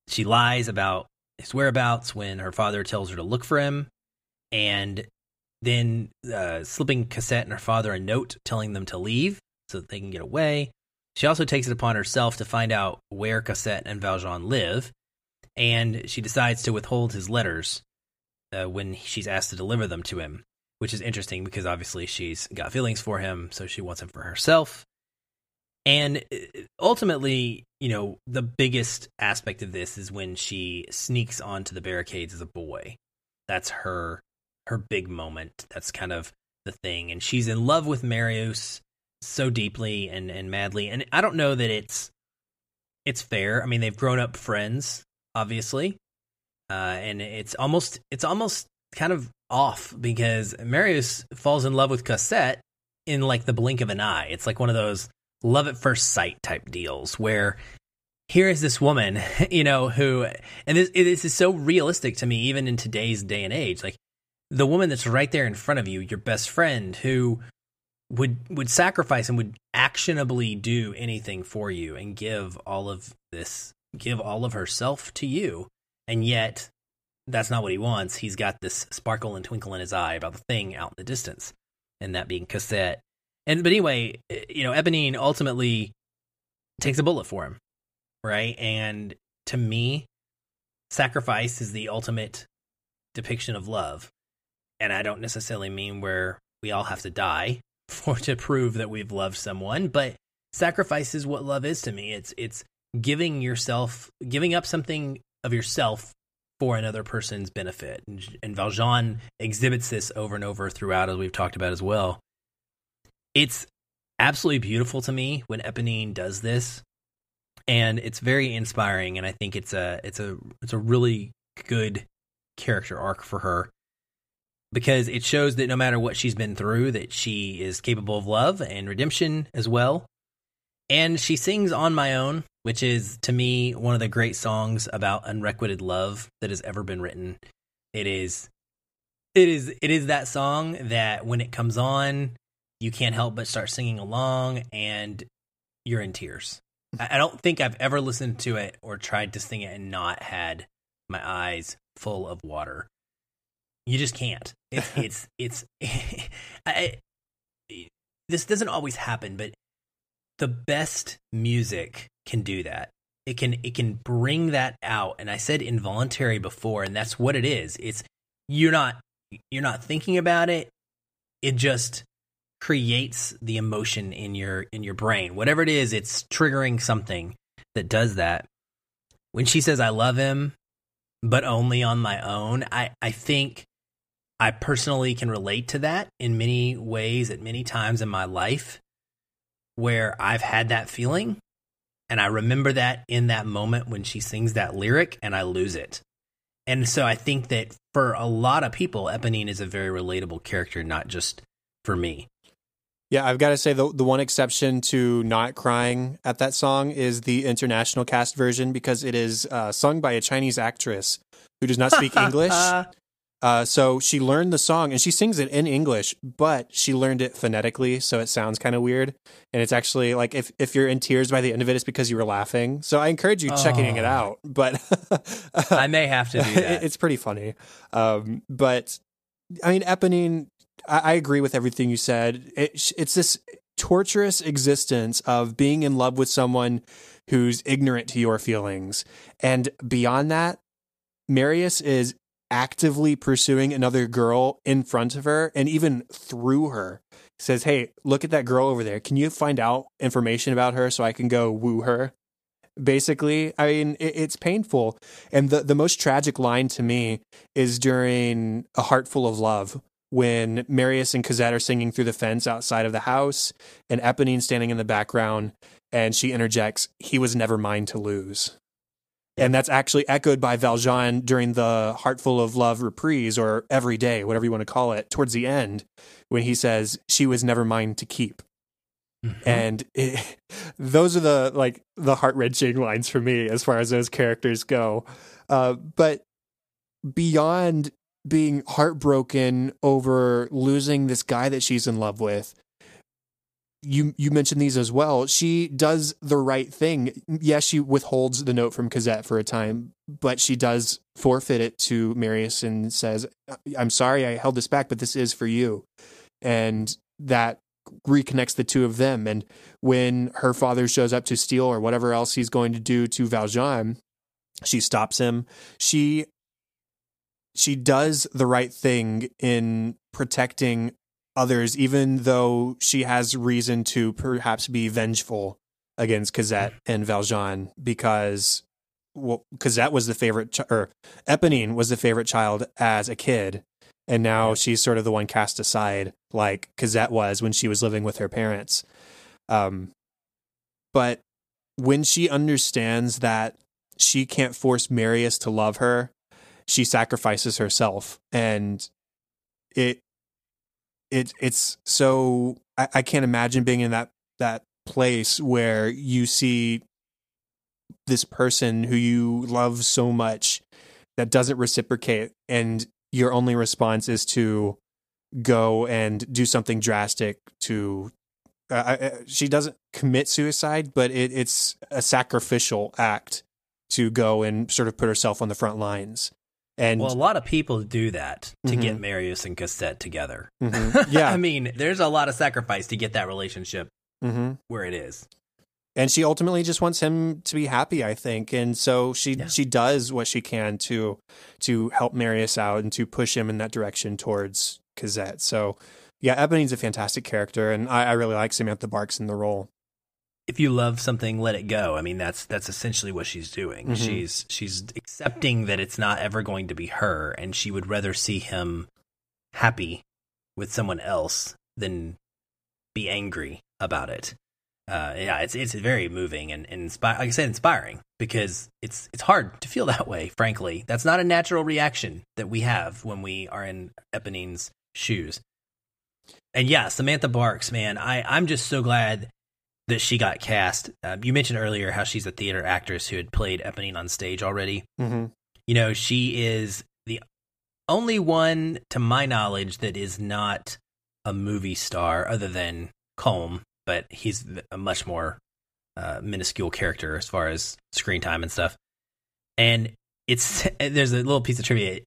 She lies about his whereabouts when her father tells her to look for him, and then uh, slipping Cosette and her father a note telling them to leave so that they can get away. She also takes it upon herself to find out where Cosette and Valjean live, and she decides to withhold his letters uh, when she's asked to deliver them to him. Which is interesting because obviously she's got feelings for him, so she wants him for herself. And ultimately, you know, the biggest aspect of this is when she sneaks onto the barricades as a boy. That's her her big moment. That's kind of the thing. And she's in love with Marius so deeply and, and madly. And I don't know that it's it's fair. I mean, they've grown up friends, obviously. Uh, and it's almost it's almost kind of off, because Marius falls in love with Cosette in like the blink of an eye. It's like one of those love at first sight type deals where here is this woman, you know, who, and this, this is so realistic to me, even in today's day and age, like the woman that's right there in front of you, your best friend who would, would sacrifice and would actionably do anything for you and give all of this, give all of herself to you. And yet, that's not what he wants. He's got this sparkle and twinkle in his eye about the thing out in the distance, and that being Cosette. And but anyway, you know, Eponine ultimately takes a bullet for him, right? And to me, sacrifice is the ultimate depiction of love. And I don't necessarily mean where we all have to die for to prove that we've loved someone, but sacrifice is what love is to me. It's it's giving yourself, giving up something of yourself for another person's benefit. And, and Valjean exhibits this over and over throughout, as we've talked about as well. It's absolutely beautiful to me when Eponine does this, and it's very inspiring. And I think it's a it's a it's a really good character arc for her, because it shows that no matter what she's been through, that she is capable of love and redemption as well. And she sings On My Own, which is, to me, one of the great songs about unrequited love that has ever been written. It is, it is, it is that song that when it comes on, you can't help but start singing along and you're in tears. I don't think I've ever listened to it or tried to sing it and not had my eyes full of water. You just can't. It's, it's, it's, I, this doesn't always happen, but the best music can do that. It can, it can bring that out. And I said involuntary before, and that's what it is. It's, you're not, you're not thinking about it. It just creates the emotion in your, in your brain, whatever it is. It's triggering something that does that. When she says, I love him, but only on my own, I, I think I personally can relate to that in many ways at many times in my life where I've had that feeling. And I remember that in that moment when she sings that lyric and I lose it. And so I think that for a lot of people, Eponine is a very relatable character, not just for me. Yeah, I've got to say the the one exception to not crying at that song is the international cast version, because it is uh, sung by a Chinese actress who does not speak English. Uh, so she learned the song and she sings it in English, but she learned it phonetically, so it sounds kind of weird. And it's actually like if, if you're in tears by the end of it, it's because you were laughing. So I encourage you oh. checking it out. But I may have to do that. It's pretty funny. Um, but I mean, Eponine, I agree with everything you said. It, it's this torturous existence of being in love with someone who's ignorant to your feelings. And beyond that, Marius is actively pursuing another girl in front of her and even through her. He says, hey, look at that girl over there. Can you find out information about her so I can go woo her? Basically, I mean, it, it's painful. And the, the most tragic line to me is during A Heart Full of Love, when Marius and Cosette are singing through the fence outside of the house and Eponine standing in the background, and she interjects, he was never mine to lose. And that's actually echoed by Valjean during the Heart Full of Love reprise, or every day, whatever you want to call it, towards the end, when he says, she was never mine to keep. Mm-hmm. And it, those are the, like, the heart-wrenching lines for me as far as those characters go. Uh, but beyond being heartbroken over losing this guy that she's in love with, you you mentioned these as well. She does the right thing. Yes, she withholds the note from Cosette for a time, but she does forfeit it to Marius and says, I'm sorry I held this back, but this is for you. And that reconnects the two of them. And when her father shows up to steal or whatever else he's going to do to Valjean, she stops him. She... She does the right thing in protecting others, even though she has reason to perhaps be vengeful against Cosette and Valjean, because well, Cosette was the favorite, ch- or Eponine was the favorite child as a kid. And now she's sort of the one cast aside, like Cosette was when she was living with her parents. Um, but when she understands that she can't force Marius to love her, she sacrifices herself, and it, it, it's so I, I can't imagine being in that, that place where you see this person who you love so much that doesn't reciprocate, and your only response is to go and do something drastic to, uh, I, she doesn't commit suicide, but it, it's a sacrificial act to go and sort of put herself on the front lines. And well, a lot of people do that to mm-hmm. get Marius and Cosette together. Mm-hmm. Yeah. I mean, there's a lot of sacrifice to get that relationship mm-hmm. where it is. And she ultimately just wants him to be happy, I think. And so she yeah. she does what she can to to help Marius out and to push him in that direction towards Cosette. So, yeah, Ebony's a fantastic character, and I, I really like Samantha Barks in the role. If you love something, let it go. I mean, that's that's essentially what she's doing. Mm-hmm. She's she's accepting that it's not ever going to be her, and she would rather see him happy with someone else than be angry about it. Uh, yeah, it's it's very moving and, and inspi- like I said, inspiring, because it's it's hard to feel that way, frankly. That's not a natural reaction that we have when we are in Eponine's shoes. And yeah, Samantha Barks, man, I, I'm just so glad that she got cast. Uh, you mentioned earlier how she's a theater actress who had played Eponine on stage already. Mm-hmm. You know, she is the only one, to my knowledge, that is not a movie star other than Colm. But he's a much more uh, minuscule character as far as screen time and stuff. And it's there's a little piece of trivia.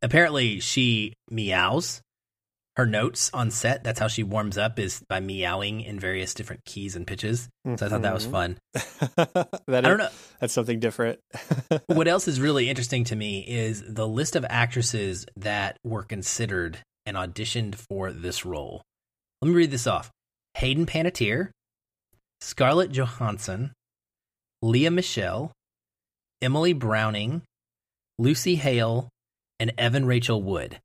Apparently, she meows her notes on set. That's how she warms up, is by meowing in various different keys and pitches. So mm-hmm. I thought that was fun. that I don't is, know. That's something different. What else is really interesting to me is the list of actresses that were considered and auditioned for this role. Let me read this off. Hayden Panettiere, Scarlett Johansson, Lea Michele, Emily Browning, Lucy Hale, and Evan Rachel Wood.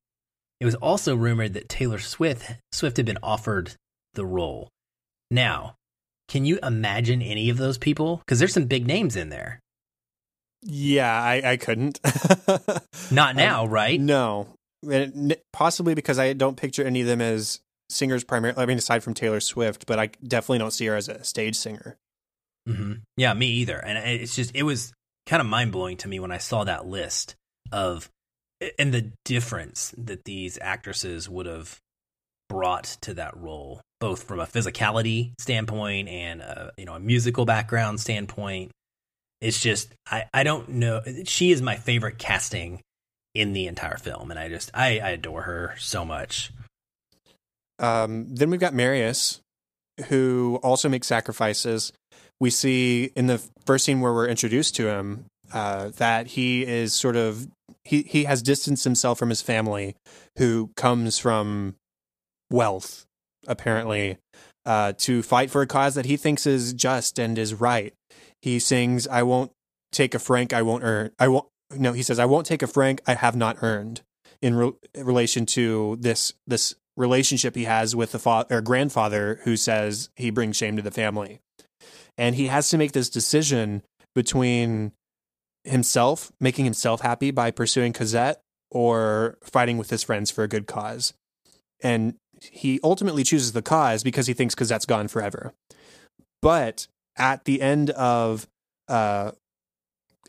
It was also rumored that Taylor Swift, Swift had been offered the role. Now, can you imagine any of those people? Because there's some big names in there. Yeah, I, I couldn't. Not now, um, right? No. Possibly because I don't picture any of them as singers primarily. I mean, aside from Taylor Swift, but I definitely don't see her as a stage singer. Mm-hmm. Yeah, me either. And it's just, it was kind of mind blowing to me when I saw that list of, and the difference that these actresses would have brought to that role, both from a physicality standpoint and a, you know, a musical background standpoint. It's just, I, I don't know. She is my favorite casting in the entire film. And I just, I, I adore her so much. Um, then we've got Marius, who also makes sacrifices. We see in the first scene where we're introduced to him uh, that he is sort of he he has distanced himself from his family, who comes from wealth, apparently, uh, to fight for a cause that he thinks is just and is right. He sings, "I won't take a franc. I won't earn. I won't." No, he says, "I won't take a franc I have not earned." In re- relation to this this. relationship he has with the father or grandfather, who says he brings shame to the family. And he has to make this decision between himself, making himself happy by pursuing Cosette, or fighting with his friends for a good cause. And he ultimately chooses the cause because he thinks Cosette's gone forever. But at the end of uh,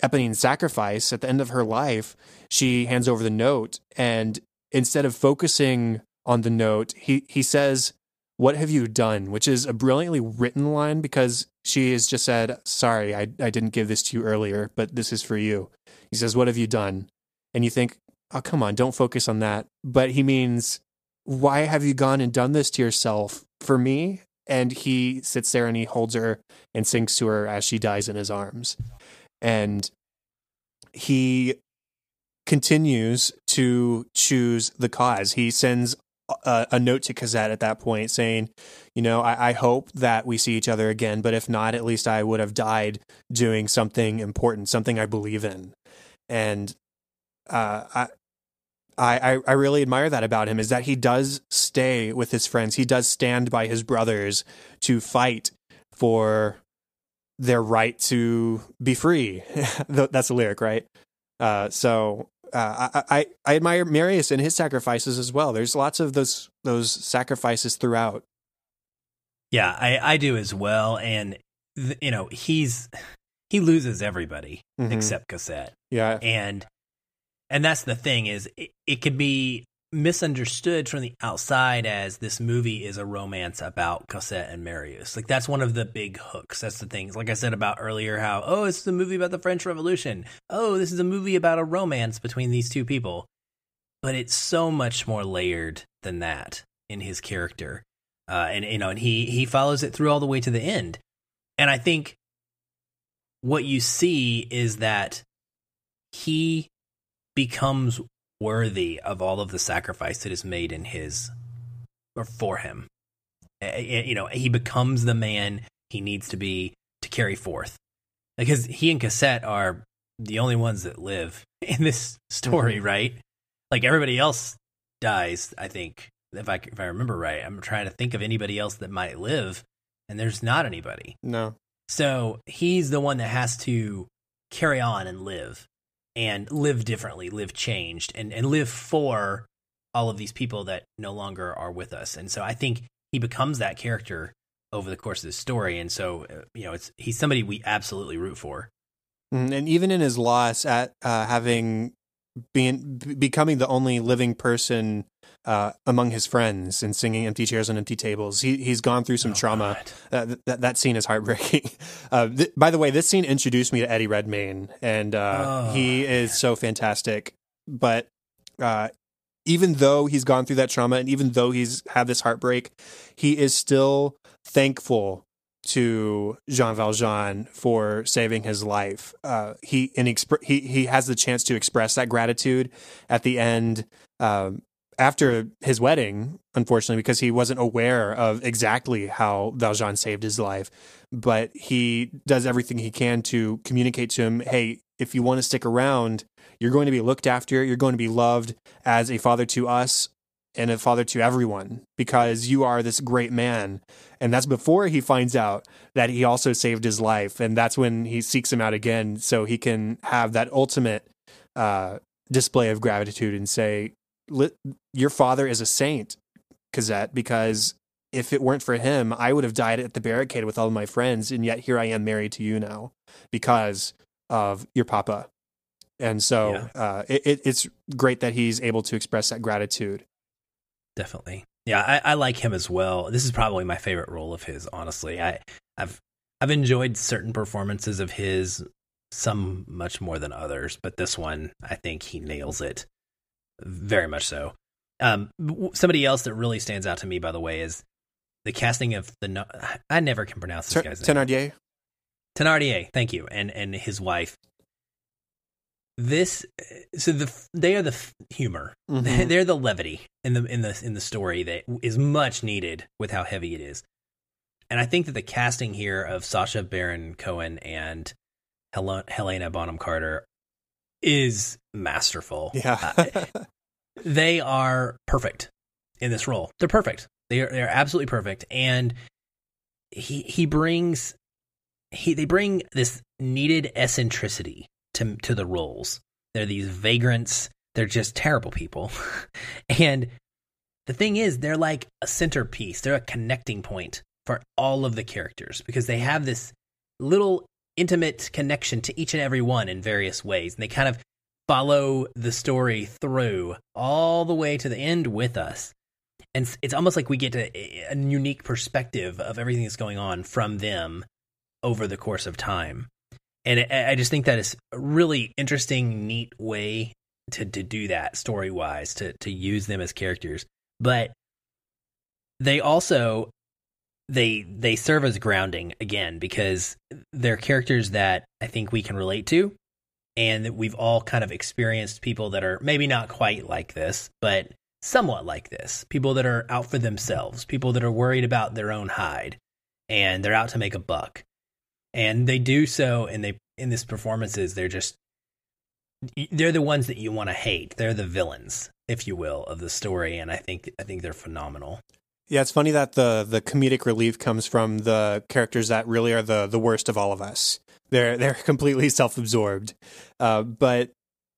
Eponine's sacrifice, at the end of her life, she hands over the note. And instead of focusing on the note, he, he says, "What have you done?" Which is a brilliantly written line, because she has just said, "Sorry, I, I didn't give this to you earlier, but this is for you." He says, "What have you done?" And you think, oh, come on, don't focus on that. But he means, "Why have you gone and done this to yourself for me?" And he sits there and he holds her and sings to her as she dies in his arms. And he continues to choose the cause. He sends A, a note to Cosette at that point saying, you know, I, I hope that we see each other again, but if not, at least I would have died doing something important, something I believe in. And uh, I, I, I really admire that about him, is that he does stay with his friends. He does stand by his brothers to fight for their right to be free. That's a lyric, right? Uh, so Uh, I, I, I admire Marius and his sacrifices as well. There's lots of those those sacrifices throughout. Yeah, I, I do as well. And, th- you know, he's he loses everybody mm-hmm. except Cosette. Yeah. And and that's the thing, is it, it could be misunderstood from the outside as this movie is a romance about Cosette and Marius. Like, that's one of the big hooks. That's the things, like I said about earlier, how, oh, it's the movie about the French Revolution. Oh, this is a movie about a romance between these two people. But it's so much more layered than that in his character. Uh, and, you know, and he, he follows it through all the way to the end. And I think what you see is that he becomes worthy of all of the sacrifice that is made in his, or for him. You know, he becomes the man he needs to be to carry forth. Because he and Cosette are the only ones that live in this story, mm-hmm. right? Like, everybody else dies, I think, if I, if I remember right. I'm trying to think of anybody else that might live, and there's not anybody. No. So he's the one that has to carry on and live, and live differently, live changed, and, and live for all of these people that no longer are with us. And so I think he becomes that character over the course of this story. And so, you know, it's, he's somebody we absolutely root for. And even in his loss at uh, having being becoming the only living person uh, among his friends and singing Empty Chairs and Empty Tables, he, he's gone through some oh, trauma. Uh, th- th- that scene is heartbreaking. Uh, th- by the way, this scene introduced me to Eddie Redmayne, and uh, oh, he is man. so fantastic. But uh, even though he's gone through that trauma and even though he's had this heartbreak, he is still thankful to Jean Valjean for saving his life. Uh, he and he, exp- he he has the chance to express that gratitude at the end um, after his wedding, unfortunately, because he wasn't aware of exactly how Valjean saved his life. But he does everything he can to communicate to him, hey, if you want to stick around, you're going to be looked after, you're going to be loved as a father to us and a father to everyone, because you are this great man. And that's before he finds out that he also saved his life. And that's when he seeks him out again, so he can have that ultimate uh, display of gratitude and say, your father is a saint, Cosette, because if it weren't for him, I would have died at the barricade with all of my friends. And yet here I am married to you now because of your papa. And so yeah. uh, it, it, it's great that he's able to express that gratitude. Definitely. Yeah, I, I like him as well. This is probably my favorite role of his, honestly. I, I've I've enjoyed certain performances of his, some much more than others, but this one, I think he nails it very much so. Um, somebody else that really stands out to me, by the way, is the casting of the... I never can pronounce this T- guy's name. Thénardier. Thénardier, thank you, and and his wife. This so the they are the humor, mm-hmm. they're the levity in the in the in the story that is much needed with how heavy it is, and I think that the casting here of Sacha Baron Cohen and Hel- Helena Bonham Carter is masterful. Yeah, uh, they are perfect in this role. They're perfect. They are they are absolutely perfect, and he he brings he they bring this needed eccentricity to to the roles. They're these vagrants. They're just terrible people. And the thing is, they're like a centerpiece. They're a connecting point for all of the characters because they have this little intimate connection to each and every one in various ways. And they kind of follow the story through all the way to the end with us. And it's, it's almost like we get a, a unique perspective of everything that's going on from them over the course of time. And I just think that is a really interesting, neat way to, to do that story-wise, to to use them as characters. But they also, they they serve as grounding, again, because they're characters that I think we can relate to, and that we've all kind of experienced people that are maybe not quite like this, but somewhat like this. People that are out for themselves, people that are worried about their own hide, and they're out to make a buck. And they do so, and they in these performances, they're just, they're the ones that you want to hate. They're the villains, if you will, of the story, and I think I think they're phenomenal. Yeah, it's funny that the the comedic relief comes from the characters that really are the the worst of all of us. They're they're completely self-absorbed. Uh, but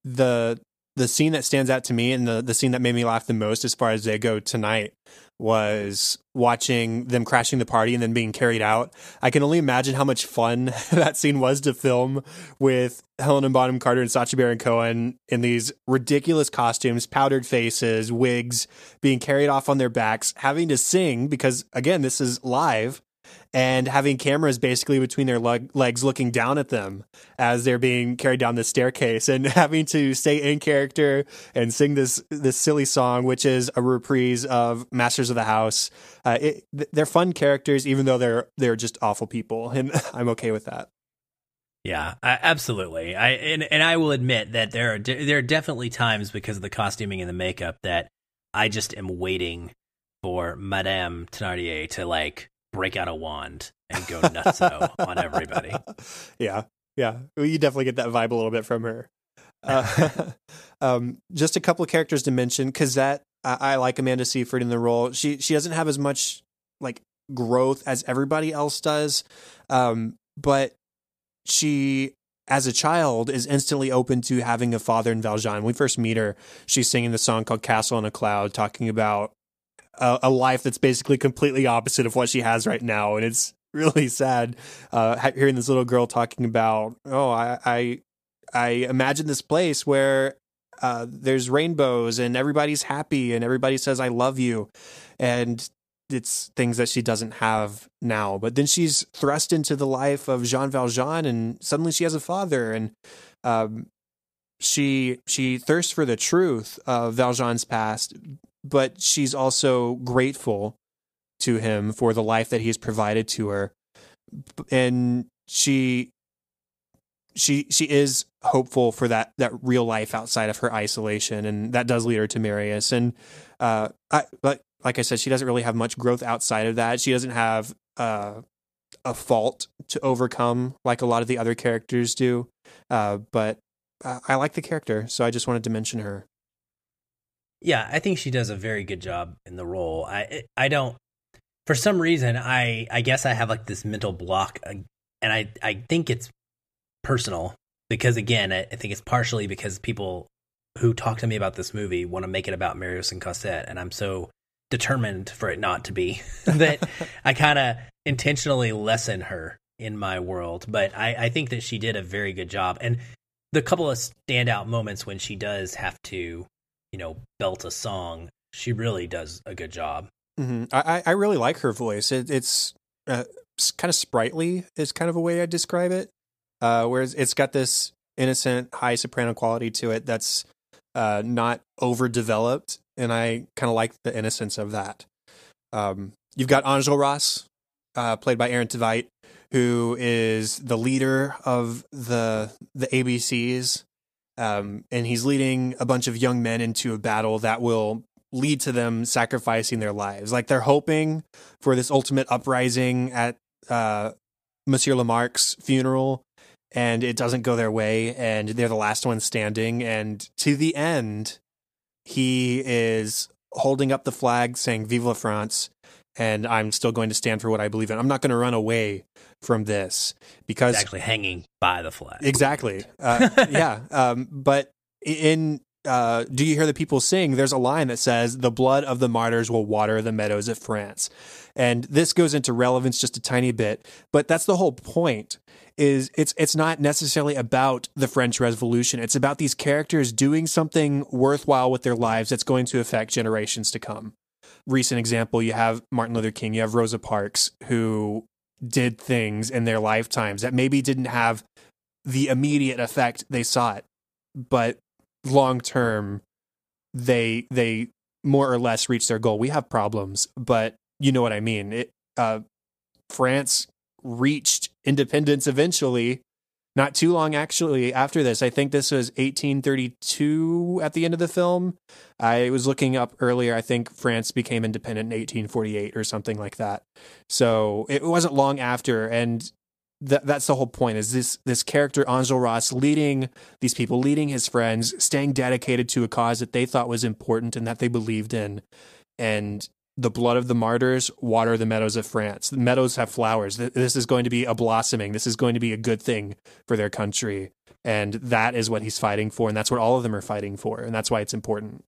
the the scene that stands out to me, and the the scene that made me laugh the most, as far as they go tonight, was watching them crashing the party and then being carried out. I can only imagine how much fun that scene was to film with Helena Bonham Carter and Sacha Baron Cohen in these ridiculous costumes, powdered faces, wigs, being carried off on their backs, having to sing because, again, this is live. and having cameras basically between their leg- legs looking down at them as they're being carried down the staircase, and having to stay in character and sing this this silly song, which is a reprise of Masters of the House. Uh, it, they're fun characters, even though they're they're just awful people, and I'm okay with that. Yeah, I, absolutely. I and, and I will admit that there are de- there are definitely times because of the costuming and the makeup that I just am waiting for Madame Thénardier to like break out a wand and go nutso on everybody. Yeah, yeah. Well, you definitely get that vibe a little bit from her. Uh, um, just a couple of characters to mention because that I, I like Amanda Seyfried in the role. She she doesn't have as much like growth as everybody else does, um, but she, as a child, is instantly open to having a father in Valjean. When we first meet her, she's singing the song called Castle on a Cloud, talking about a, a life that's basically completely opposite of what she has right now. And it's really sad uh, hearing this little girl talking about, oh, I I, I imagine this place where uh, there's rainbows and everybody's happy and everybody says, I love you. And it's things that she doesn't have now, but then she's thrust into the life of Jean Valjean and suddenly she has a father, and um, she, she thirsts for the truth of Valjean's past, but she's also grateful to him for the life that he's provided to her. And she, she, she is hopeful for that, that real life outside of her isolation. And that does lead her to Marius. And uh, I, but, like I said, she doesn't really have much growth outside of that. She doesn't have uh, a fault to overcome like a lot of the other characters do. Uh, but I, I like the character, so I just wanted to mention her. Yeah, I think she does a very good job in the role. I I don't, for some reason, I, I guess I have like this mental block, and I, I think it's personal because, again, I think it's partially because people who talk to me about this movie want to make it about Marius and Cosette, and I'm so determined for it not to be that I kind of intentionally lessen her in my world. But I, I think that she did a very good job. And the couple of standout moments when she does have to, you know, belt a song, she really does a good job. Mm-hmm. I, I really like her voice. It, it's uh, kind of sprightly is kind of a way I describe it. Uh, whereas it's got this innocent high soprano quality to it that's uh, not overdeveloped. And I kind of like the innocence of that. Um, you've got Enjolras, uh, played by Aaron Tveit, who is the leader of the the A B Cs. Um, and he's leading a bunch of young men into a battle that will lead to them sacrificing their lives. Like, they're hoping for this ultimate uprising at uh, Monsieur Lamarck's funeral, and it doesn't go their way. And they're the last ones standing. And to the end, he is holding up the flag saying, Vive la France, and I'm still going to stand for what I believe in. I'm not going to run away from this because... It's actually hanging by the flag. Exactly. Uh, yeah. Um, but in uh, Do You Hear the People Sing, there's a line that says, the blood of the martyrs will water the meadows of France. And this goes into relevance just a tiny bit, but that's the whole point. Is it's it's not necessarily about the French Revolution. It's about these characters doing something worthwhile with their lives that's going to affect generations to come. Recent example, you have Martin Luther King, you have Rosa Parks, who did things in their lifetimes that maybe didn't have the immediate effect they sought, but long term, they they more or less reached their goal. We have problems, but you know what I mean. It, uh, France reached independence eventually, not too long actually after this. I think this was eighteen thirty-two at the end of the film. I was looking up earlier. I think France became independent in eighteen forty-eight or something like that. So it wasn't long after. And th- that's the whole point, is this, this character Enjolras leading these people, leading his friends, staying dedicated to a cause that they thought was important and that they believed in. And the blood of the martyrs water the meadows of France. The meadows have flowers. This is going to be a blossoming. This is going to be a good thing for their country. And that is what he's fighting for. And that's what all of them are fighting for. And that's why it's important.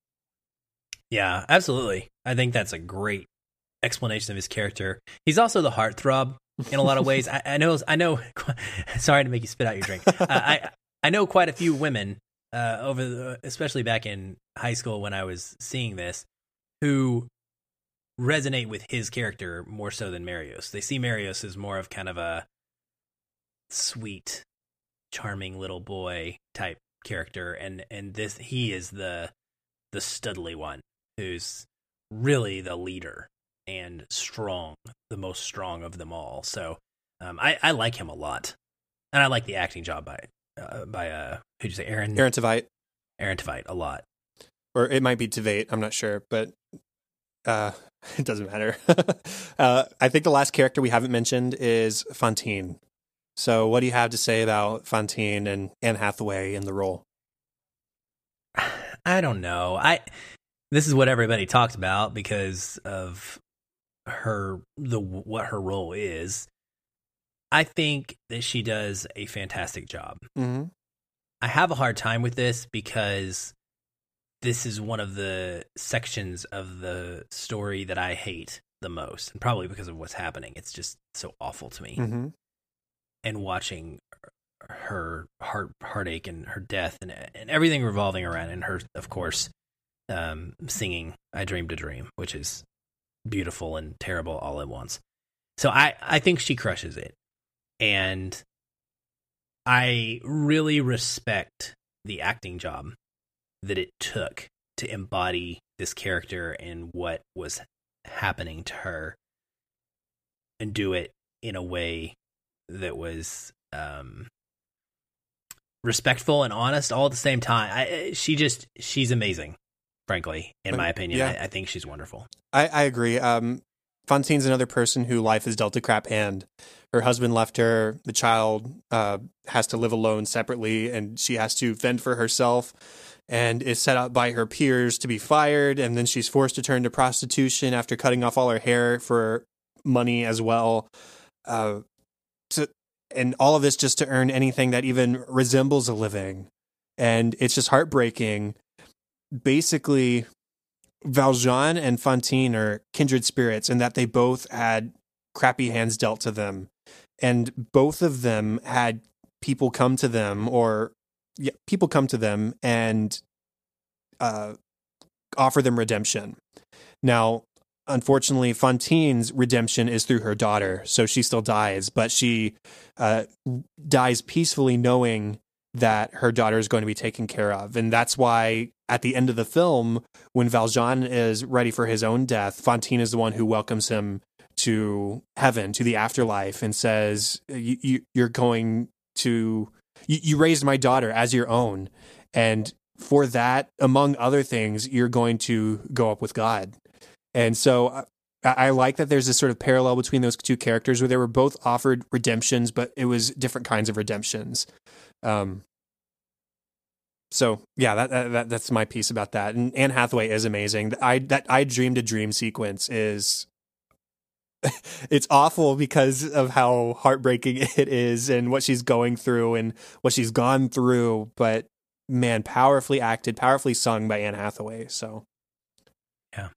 Yeah, absolutely. I think that's a great explanation of his character. He's also the heartthrob in a lot of ways. I, I know, I know, sorry to make you spit out your drink. uh, I, I know quite a few women uh, over, the, especially back in high school when I was seeing this, who resonate with his character more so than Marius. They see Marius as more of kind of a sweet, charming little boy type character, and and this he is the the studly one who's really the leader and strong, the most strong of them all. So um, I, I like him a lot, and I like the acting job by uh, by uh, who'd you say, Aaron Aaron Tveit Aaron Tveit a lot, or it might be Tveit, I'm not sure, but uh, it doesn't matter. uh, I think the last character we haven't mentioned is Fantine. So what do you have to say about Fantine and Anne Hathaway in the role? I don't know. I this is what everybody talked about because of her the what her role is. I think that she does a fantastic job. Mm-hmm. I have a hard time with this because this is one of the sections of the story that I hate the most, and probably because of what's happening. It's just so awful to me. Mm-hmm. And watching her heart heartache and her death and and everything revolving around, and her, of course, um, singing I Dreamed a Dream, which is beautiful and terrible all at once. So I, I think she crushes it. And I really respect the acting job that it took to embody this character and what was happening to her, and do it in a way that was um, respectful and honest all at the same time. I, she just, she's amazing, frankly, in my opinion. Yeah. I, I think she's wonderful. I, I agree. Um, Fantine's another person who life is dealt a crap hand. Her husband left her. The child uh, has to live alone separately, and she has to fend for herself, and is set up by her peers to be fired. And then she's forced to turn to prostitution after cutting off all her hair for money as well. Uh, To, and all of this just to earn anything that even resembles a living. And it's just heartbreaking. Basically, Valjean and Fantine are kindred spirits in that they both had crappy hands dealt to them. And both of them had people come to them, or yeah, people come to them and uh, offer them redemption. Now, unfortunately, Fantine's redemption is through her daughter, so she still dies, but she uh, dies peacefully knowing that her daughter is going to be taken care of. And that's why at the end of the film, when Valjean is ready for his own death, Fantine is the one who welcomes him to heaven, to the afterlife, and says, you, you, you're going to... You, you raised my daughter as your own, and for that, among other things, you're going to go up with God. And so I, I like that there's this sort of parallel between those two characters where they were both offered redemptions, but it was different kinds of redemptions. Um, so yeah, that, that that's my piece about that. And Anne Hathaway is amazing. I, that I Dreamed a Dream sequence is, it's awful because of how heartbreaking it is and what she's going through and what she's gone through, but man, powerfully acted, powerfully sung by Anne Hathaway. So yeah.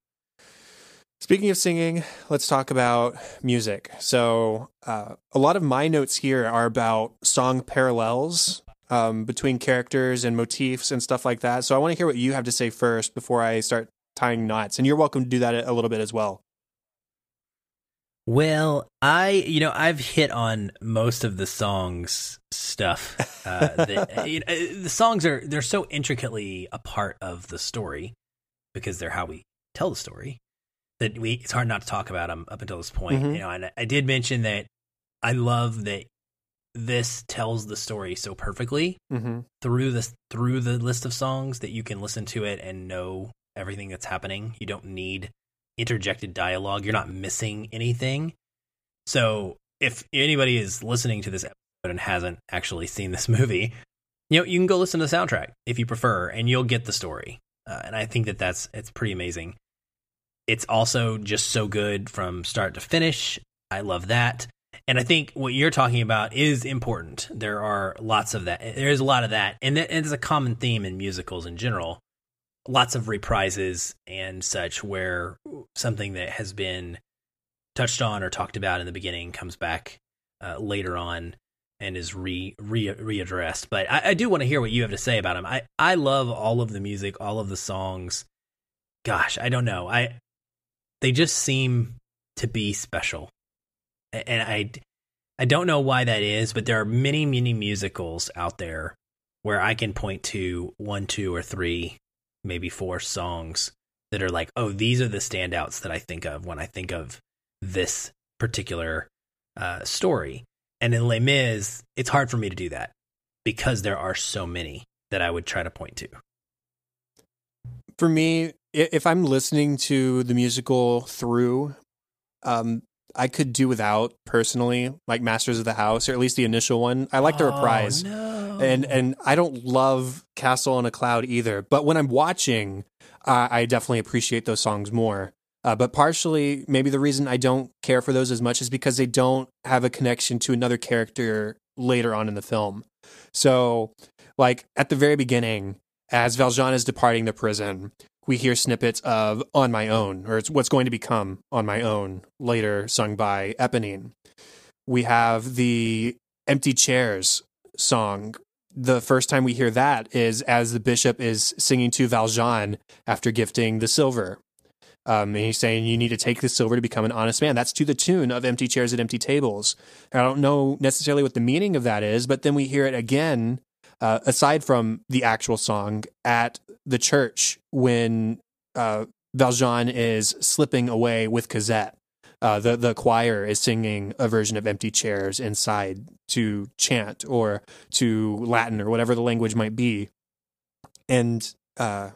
Speaking of singing, let's talk about music. So uh, a lot of my notes here are about song parallels um, between characters and motifs and stuff like that. So I want to hear what you have to say first before I start tying knots. And you're welcome to do that a little bit as well. Well, I, you know, I've hit on most of the songs stuff. Uh, that, you know, the songs are, they're so intricately a part of the story because they're how we tell the story. That we it's hard not to talk about them up until this point. Mm-hmm. You know, and I did mention that I love that this tells the story so perfectly mm-hmm. through this through the list of songs that you can listen to it and know everything that's happening. You don't need interjected dialogue. You're not missing anything. So if anybody is listening to this episode and hasn't actually seen this movie, you know, you can go listen to the soundtrack if you prefer, and you'll get the story. Uh, and I think that that's it's pretty amazing. It's also just so good from start to finish. I love that. And I think what you're talking about is important. There are lots of that. There is a lot of that. And it's a common theme in musicals in general. Lots of reprises and such where something that has been touched on or talked about in the beginning comes back uh, later on and is re, re readdressed. But I, I do want to hear what you have to say about them. I, I love all of the music, all of the songs. Gosh, I don't know. I... they just seem to be special. And I, I don't know why that is, but there are many, many musicals out there where I can point to one, two, or three, maybe four songs that are like, oh, these are the standouts that I think of when I think of this particular uh, story. And in Les Mis, it's hard for me to do that because there are so many that I would try to point to. For me, if I'm listening to the musical through, um, I could do without personally, like Masters of the House, or at least the initial one. I like the oh, reprise. No. And and I don't love Castle on a Cloud either. But when I'm watching, uh, I definitely appreciate those songs more. Uh, but partially, maybe the reason I don't care for those as much is because they don't have a connection to another character later on in the film. So, like, at the very beginning, as Valjean is departing the prison, we hear snippets of On My Own, or it's what's going to become On My Own, later sung by Eponine. We have the Empty Chairs song. The first time we hear that is as the bishop is singing to Valjean after gifting the silver. Um, and he's saying, you need to take the silver to become an honest man. That's to the tune of Empty Chairs at Empty Tables. And I don't know necessarily what the meaning of that is, but then we hear it again, uh, aside from the actual song, at the church when uh, Valjean is slipping away with Cosette. Uh, the, the choir is singing a version of Empty Chairs inside to chant or to Latin or whatever the language might be. And uh,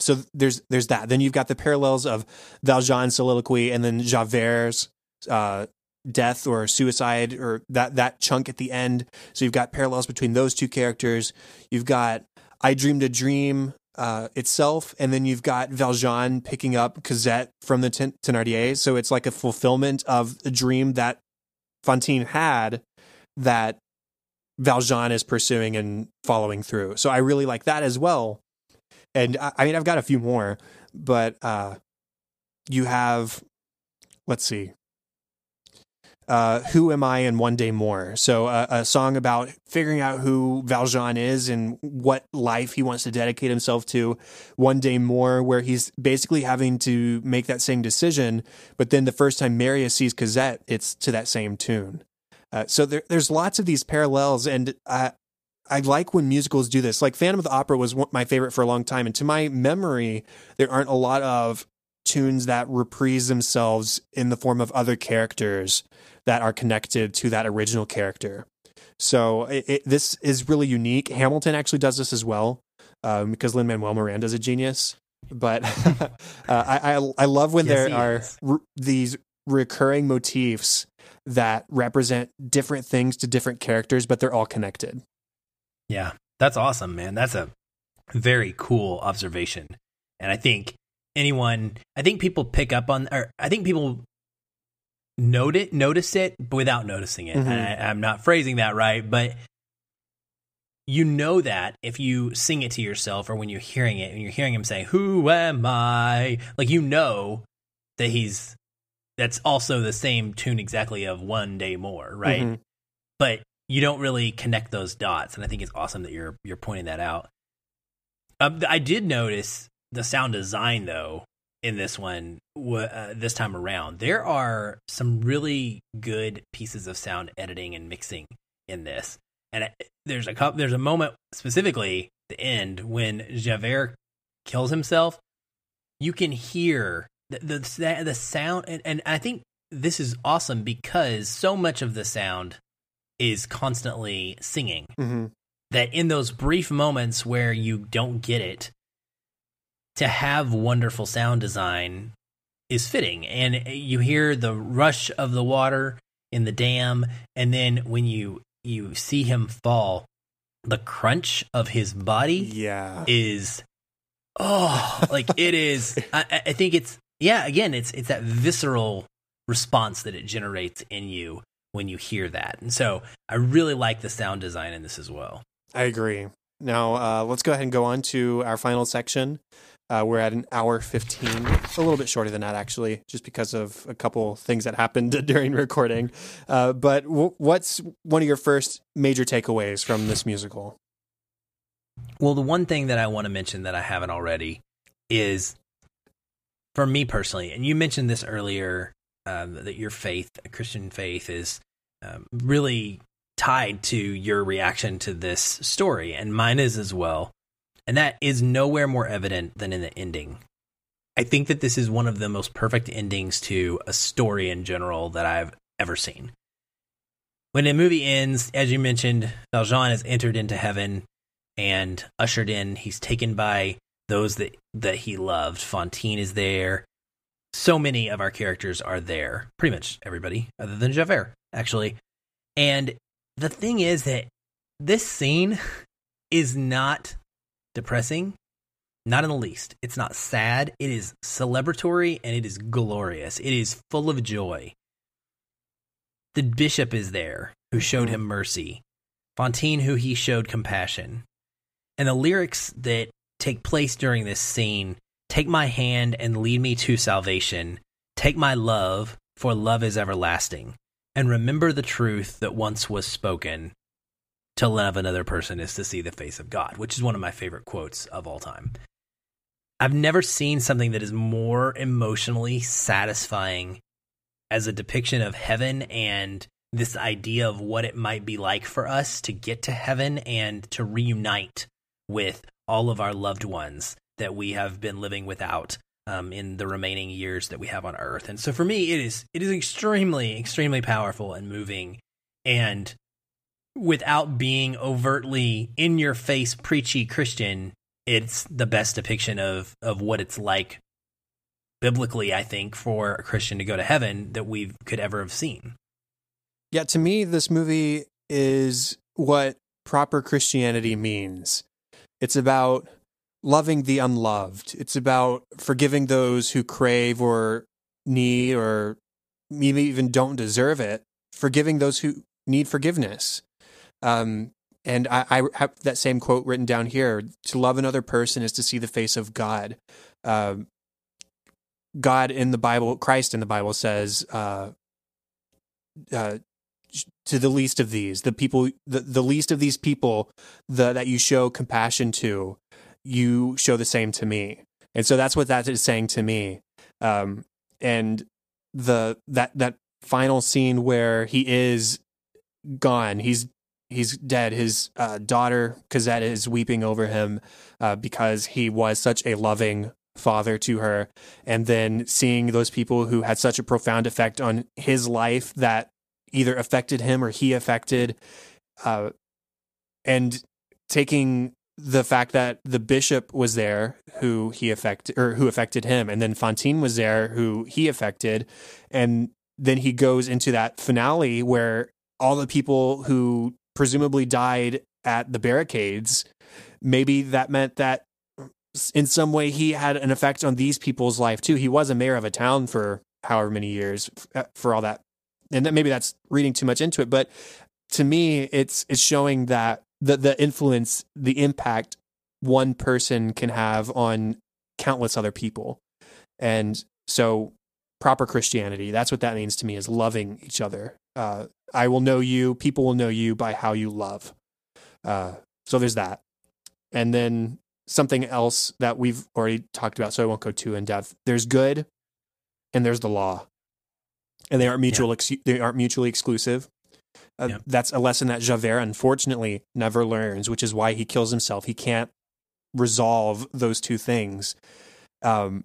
so there's there's that. Then you've got the parallels of Valjean's soliloquy and then Javert's uh, death or suicide, or that, that chunk at the end. So you've got parallels between those two characters. You've got I Dreamed a Dream Uh, itself, and then you've got Valjean picking up Cosette from the ten- Thénardier, so it's like a fulfillment of a dream that Fantine had that Valjean is pursuing and following through. So I really like that as well. And I, I mean, I've got a few more, but uh, you have, let's see, Uh, Who Am I and One Day More. So uh, a song about figuring out who Valjean is and what life he wants to dedicate himself to. One Day More, where he's basically having to make that same decision. But then the first time Marius sees Cosette, it's to that same tune. Uh, so there, there's lots of these parallels. And I, I like when musicals do this. Like Phantom of the Opera was one, my favorite for a long time. And to my memory, there aren't a lot of tunes that reprise themselves in the form of other characters that are connected to that original character. So it, it, this is really unique. Hamilton actually does this as well, um, because Lin-Manuel Miranda is a genius. But uh, I, I I love when yes, there are re- these recurring motifs that represent different things to different characters, but they're all connected. Yeah, that's awesome, man. That's a very cool observation. And I think anyone, I think people pick up on, or I think people note it, notice it without noticing it. Mm-hmm. And I, I'm not phrasing that right, but you know that if you sing it to yourself or when you're hearing it and you're hearing him say, who am I? Like, you know that he's, that's also the same tune exactly of One Day More, right? Mm-hmm. But you don't really connect those dots. And I think it's awesome that you're, you're pointing that out. Um, I did notice the sound design, though, in this one, uh, this time around, there are some really good pieces of sound editing and mixing in this. And I, there's a couple, there's a moment specifically the end when Javert kills himself. You can hear the the, the sound, and, and I think this is awesome because so much of the sound is constantly singing. Mm-hmm. That in those brief moments where you don't get it, to have wonderful sound design is fitting. And you hear the rush of the water in the dam. And then when you, you see him fall, the crunch of his body yeah. is, oh, like it is. I, I think it's, yeah, again, it's, it's that visceral response that it generates in you when you hear that. And so I really like the sound design in this as well. I agree. Now, uh, let's go ahead and go on to our final section. Uh, we're at an hour fifteen, a little bit shorter than that, actually, just because of a couple things that happened during recording. Uh, but w- what's one of your first major takeaways from this musical? Well, the one thing that I want to mention that I haven't already is for me personally, and you mentioned this earlier, um, that your faith, Christian faith, is um, really tied to your reaction to this story, and mine is as well. And that is nowhere more evident than in the ending. I think that this is one of the most perfect endings to a story in general that I've ever seen. When the movie ends, as you mentioned, Valjean is entered into heaven and ushered in. He's taken by those that, that he loved. Fantine is there. So many of our characters are there. Pretty much everybody, other than Javert, actually. And the thing is that this scene is not depressing, not in the least. It's not sad. It is celebratory, and it is glorious. It is full of joy. The bishop is there, who showed him mercy. Fantine, who he showed compassion. And the lyrics that take place during this scene, take my hand and lead me to salvation. Take my love, for love is everlasting. And remember the truth that once was spoken. To love another person is to see the face of God, which is one of my favorite quotes of all time. I've never seen something that is more emotionally satisfying as a depiction of heaven and this idea of what it might be like for us to get to heaven and to reunite with all of our loved ones that we have been living without um, in the remaining years that we have on earth. And so for me, it is it is extremely, extremely powerful and moving, and without being overtly in your face, preachy Christian, it's the best depiction of, of what it's like biblically, I think, for a Christian to go to heaven that we could ever have seen. Yeah. To me, this movie is what proper Christianity means. It's about loving the unloved. It's about forgiving those who crave or need, or maybe even don't deserve it, forgiving those who need forgiveness. Um, and I, I have that same quote written down here. To love another person is to see the face of God. Um, God in the Bible, Christ in the Bible says, uh, uh, to the least of these, the people, the, the least of these people the, that you show compassion to, you show the same to me. And so that's what that is saying to me. Um, and the, that, that final scene where he is gone, he's, he's dead. His uh, daughter, Cosette, is weeping over him uh, because he was such a loving father to her. And then seeing those people who had such a profound effect on his life that either affected him or he affected. Uh, and taking the fact that the bishop was there who he affected or who affected him. And then Fantine was there who he affected. And then he goes into that finale where all the people who presumably died at the barricades, maybe that meant that in some way he had an effect on these people's life too. He was a mayor of a town for however many years for all that. And that maybe that's reading too much into it, but to me, it's, it's showing that the, the influence, the impact one person can have on countless other people. And so proper Christianity, that's what that means to me, is loving each other. Uh, I will know you, people will know you by how you love. Uh, so there's that. And then something else that we've already talked about, so I won't go too in depth. There's good and there's the law, and they aren't mutual. Yeah. Ex- they aren't mutually exclusive. Uh, yeah. That's a lesson that Javert, unfortunately, never learns, which is why he kills himself. He can't resolve those two things. Um,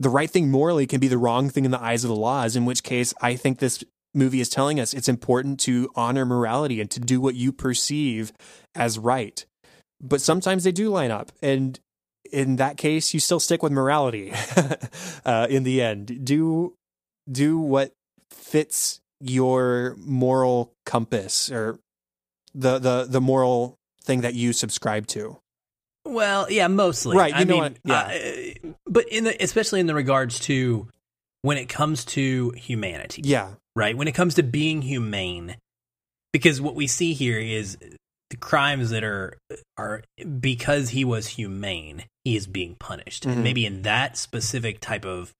the right thing morally can be the wrong thing in the eyes of the laws, in which case I think this movie is telling us it's important to honor morality and to do what you perceive as right. But sometimes they do line up, and in that case, you still stick with morality. uh, in the end, do do what fits your moral compass, or the the the moral thing that you subscribe to. Well, yeah, mostly, right? You I know mean, what, yeah. uh, but in the, especially in the regards to when it comes to humanity, yeah. Right, when it comes to being humane, because what we see here is the crimes that are are because he was humane, he is being punished. Mm-hmm. And maybe in that specific type of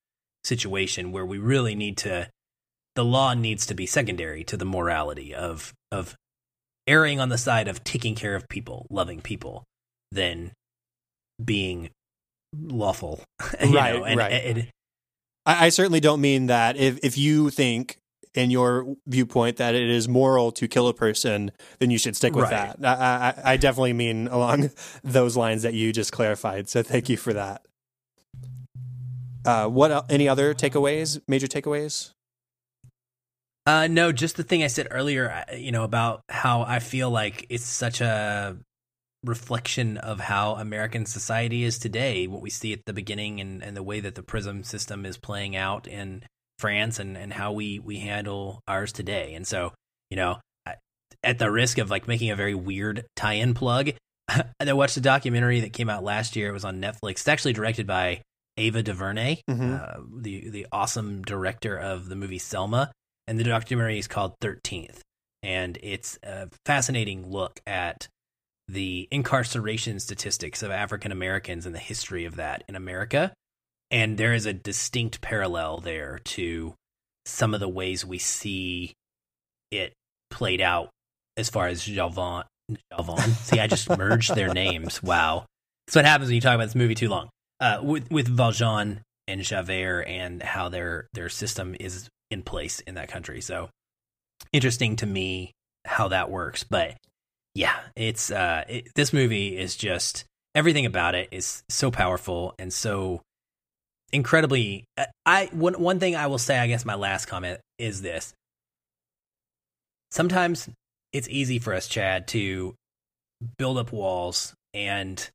situation where we really need to, the law needs to be secondary to the morality of of erring on the side of taking care of people, loving people, than being lawful, you right, know, and, right. and I, I certainly don't mean that if, if you think in your viewpoint that it is moral to kill a person, then you should stick with right. that. I, I, I definitely mean along those lines that you just clarified. So thank you for that. Uh, what any other takeaways, major takeaways? Uh, no, just the thing I said earlier, you know, about how I feel like it's such a reflection of how American society is today, what we see at the beginning and, and the way that the PRISM system is playing out in France and, and how we, we handle ours today. And so, you know, at the risk of like making a very weird tie-in plug, I watched a documentary that came out last year. It was on Netflix. It's actually directed by Ava DuVernay, mm-hmm. uh, the, the awesome director of the movie Selma. And the documentary is called thirteenth, and it's a fascinating look at the incarceration statistics of African Americans and the history of that in America. And there is a distinct parallel there to some of the ways we see it played out as far as Jalvon. Jalvon. See, I just merged their names. Wow. That's what happens when you talk about this movie too long. Uh, with with Valjean and Javert and how their their system is in place in that country. So interesting to me how that works. But yeah, it's uh it, this movie is just, everything about it is so powerful and so incredibly I one one thing I will say, I guess my last comment is this. Sometimes it's easy for us, Chad, to build up walls and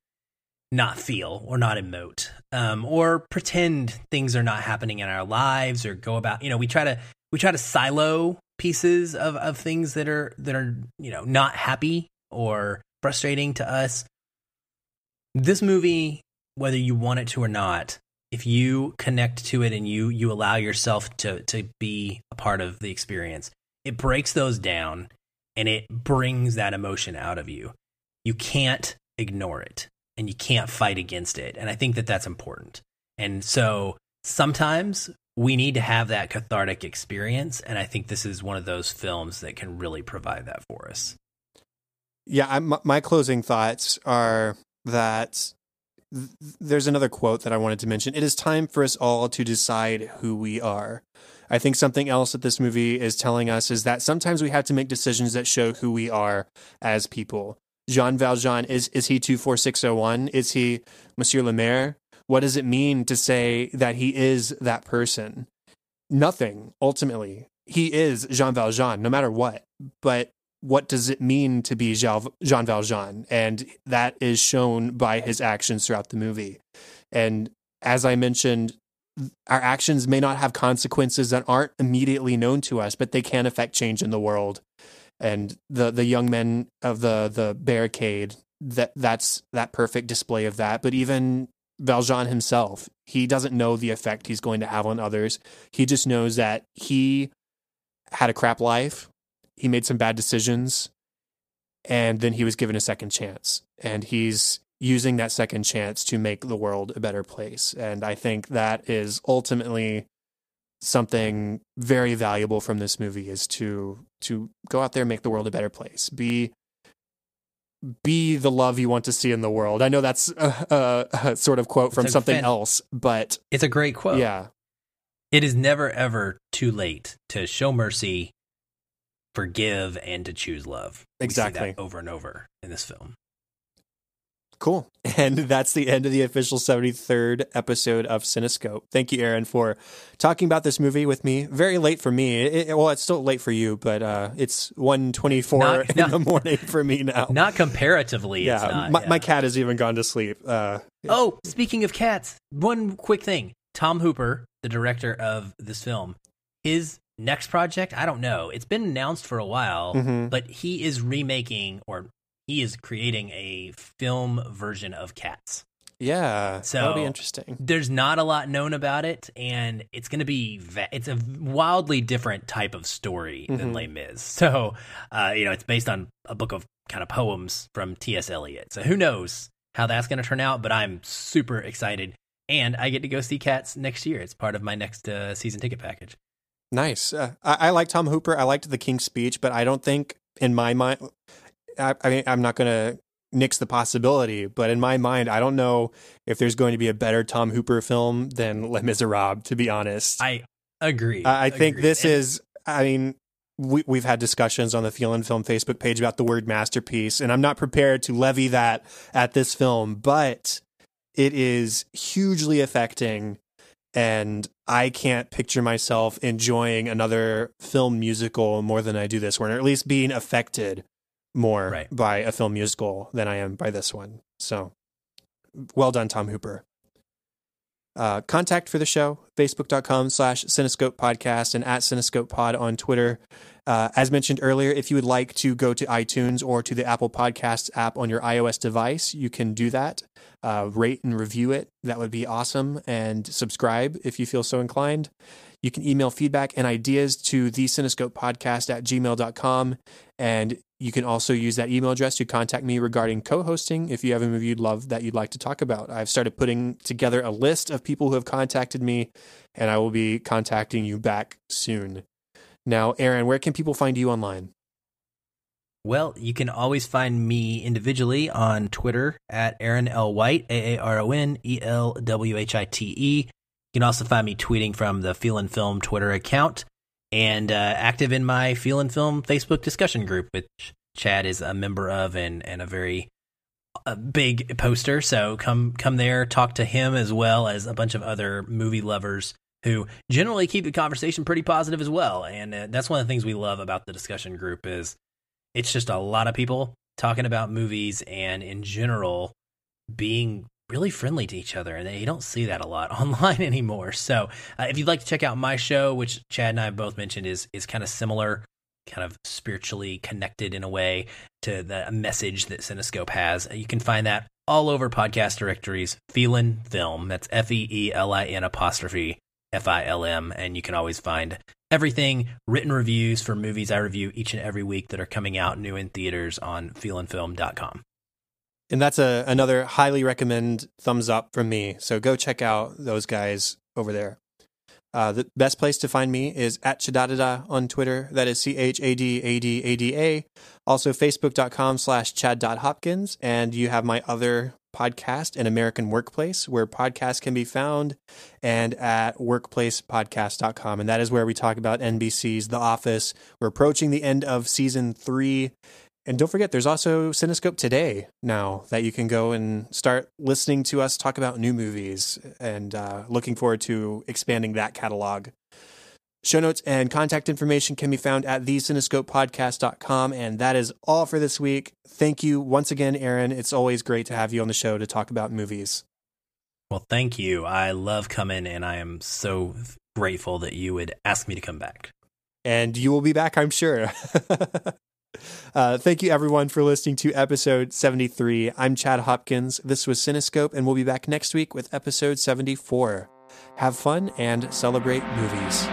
not feel or not emote, um, or pretend things are not happening in our lives, or go about, you know, we try to, we try to silo pieces of, of things that are, that are, you know, not happy or frustrating to us. This movie, whether you want it to or not, if you connect to it and you, you allow yourself to, to be a part of the experience, it breaks those down and it brings that emotion out of you. You can't ignore it. And you can't fight against it. And I think that that's important. And so sometimes we need to have that cathartic experience. And I think this is one of those films that can really provide that for us. Yeah. I'm, my closing thoughts are that th- there's another quote that I wanted to mention. It is time for us all to decide who we are. I think something else that this movie is telling us is that sometimes we have to make decisions that show who we are as people. Jean Valjean, is is he two four six oh one? Is he Monsieur Le Maire? What does it mean to say that he is that person? Nothing, ultimately. He is Jean Valjean, no matter what. But what does it mean to be Jean Valjean? And that is shown by his actions throughout the movie. And as I mentioned, our actions may not have consequences that aren't immediately known to us, but they can affect change in the world. And the, the young men of the, the barricade, that that's that perfect display of that. But even Valjean himself, he doesn't know the effect he's going to have on others. He just knows that he had a crap life. He made some bad decisions. And then he was given a second chance. And he's using that second chance to make the world a better place. And I think that is ultimately something very valuable from this movie, is to to go out there and make the world a better place. Be be the love you want to see in the world. I know that's a, a, a sort of quote from something fin- else, but it's a great quote. Yeah. It is never, ever too late to show mercy, forgive, and to choose love. Exactly. We see that over and over in this film. Cool. And that's the end of the official seventy-third episode of Cinescope. Thank you, Aaron, for talking about this movie with me. Very late for me. It, it, well, it's still late for you, but uh, it's one twenty-four in not, the morning for me now. Not comparatively. Yeah, it's not, my, yeah. my cat has even gone to sleep. Uh, yeah. Oh, speaking of cats, one quick thing. Tom Hooper, the director of this film, his next project, I don't know. It's been announced for a while, mm-hmm. but he is remaking or... he is creating a film version of Cats. Yeah, so that'll be interesting. There's not a lot known about it, and it's going to be va- it's a wildly different type of story mm-hmm. than Les Mis. So, uh, you know, it's based on a book of kind of poems from T S Eliot. So who knows how that's going to turn out? But I'm super excited, and I get to go see Cats next year. It's part of my next uh, season ticket package. Nice. Uh, I-, I like Tom Hooper. I liked The King's Speech, but I don't think in my mind. I mean, I'm not going to nix the possibility. But in my mind, I don't know if there's going to be a better Tom Hooper film than Les Miserables, to be honest. I agree. I, I agree. think this and- is, I mean, we, we've had discussions on the Feelin' Film Facebook page about the word masterpiece, and I'm not prepared to levy that at this film, but it is hugely affecting, and I can't picture myself enjoying another film musical more than I do this one, or at least being affected more right. by a film musical than I am by this one. So, well done, Tom Hooper. Uh, contact for the show, facebook.com slash Cinescope Podcast and at Cinescope Pod on Twitter. Uh, as mentioned earlier, if you would like to go to iTunes or to the Apple Podcasts app on your iOS device, you can do that. Uh, rate and review it. That would be awesome. And subscribe if you feel so inclined. You can email feedback and ideas to the Cinescope Podcast at gmail dot com. And you can also use that email address to contact me regarding co-hosting if you have a movie you'd love that you'd like to talk about. I've started putting together a list of people who have contacted me, and I will be contacting you back soon. Now, Aaron, where can people find you online? Well, you can always find me individually on Twitter at Aaron L. White, A A R O N E L W H I T E. You can also find me tweeting from the Feelin' Film Twitter account. And uh, active in my Feelin' Film Facebook discussion group, which Chad is a member of and, and a very a big poster. So come come there, talk to him as well as a bunch of other movie lovers who generally keep the conversation pretty positive as well. And uh, that's one of the things we love about the discussion group is it's just a lot of people talking about movies and in general being really friendly to each other, and they don't see that a lot online anymore. So uh, if you'd like to check out my show, which Chad and I both mentioned is is kind of similar, kind of spiritually connected in a way to the message that Cinescope has, you can find that all over podcast directories, Feelin' Film. That's F E E L I N apostrophe F I L M. And you can always find everything, written reviews for movies I review each and every week that are coming out new in theaters on feelin film dot com. And that's a, another highly recommend thumbs up from me. So go check out those guys over there. Uh, the best place to find me is at Chadadada on Twitter. That is C H A D A D A D A. Also facebook.com slash chad.hopkins. And you have my other podcast, An American Workplace, where podcasts can be found, and at workplace podcast dot com. And that is where we talk about N B C's The Office. We're approaching the end of season three. And don't forget, there's also Cinescope Today now that you can go and start listening to us talk about new movies, and uh, looking forward to expanding that catalog. Show notes and contact information can be found at the cinescope podcast dot com. And that is all for this week. Thank you once again, Aaron. It's always great to have you on the show to talk about movies. Well, thank you. I love coming, and I am so grateful that you would ask me to come back. And you will be back, I'm sure. Uh, thank you, everyone, for listening to episode seventy-three. I'm Chad Hopkins. This was Cinescope, and we'll be back next week with episode seventy-four. Have fun and celebrate movies.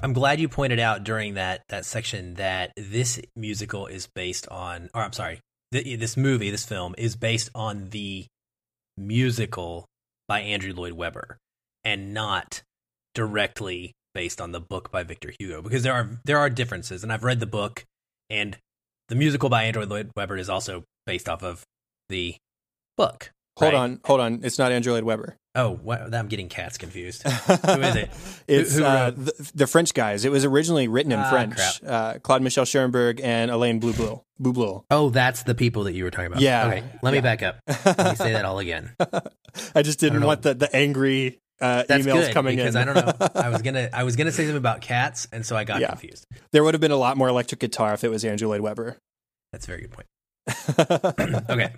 I'm glad you pointed out during that, that section that this musical is based on, or I'm sorry, th- this movie, this film is based on the musical by Andrew Lloyd Webber and not directly based on the book by Victor Hugo, because there are, there are differences. And I've read the book, and the musical by Andrew Lloyd Webber is also based off of the book. Hold right? on, hold on. It's not Andrew Lloyd Webber. Oh, what? I'm getting cats confused. Who is it? It's who, who uh, the, the French guys. It was originally written in ah, French. Uh, Claude-Michel Schönberg and Alain Boublil. Boublil. Oh, that's the people that you were talking about. Yeah. Okay, let yeah. me back up. Let me say that all again. I just didn't I want the, the angry uh, that's emails good, coming because in. Because I don't know. I was gonna I was gonna say something about cats, and so I got yeah. confused. There would have been a lot more electric guitar if it was Andrew Lloyd Webber. That's a very good point. Okay.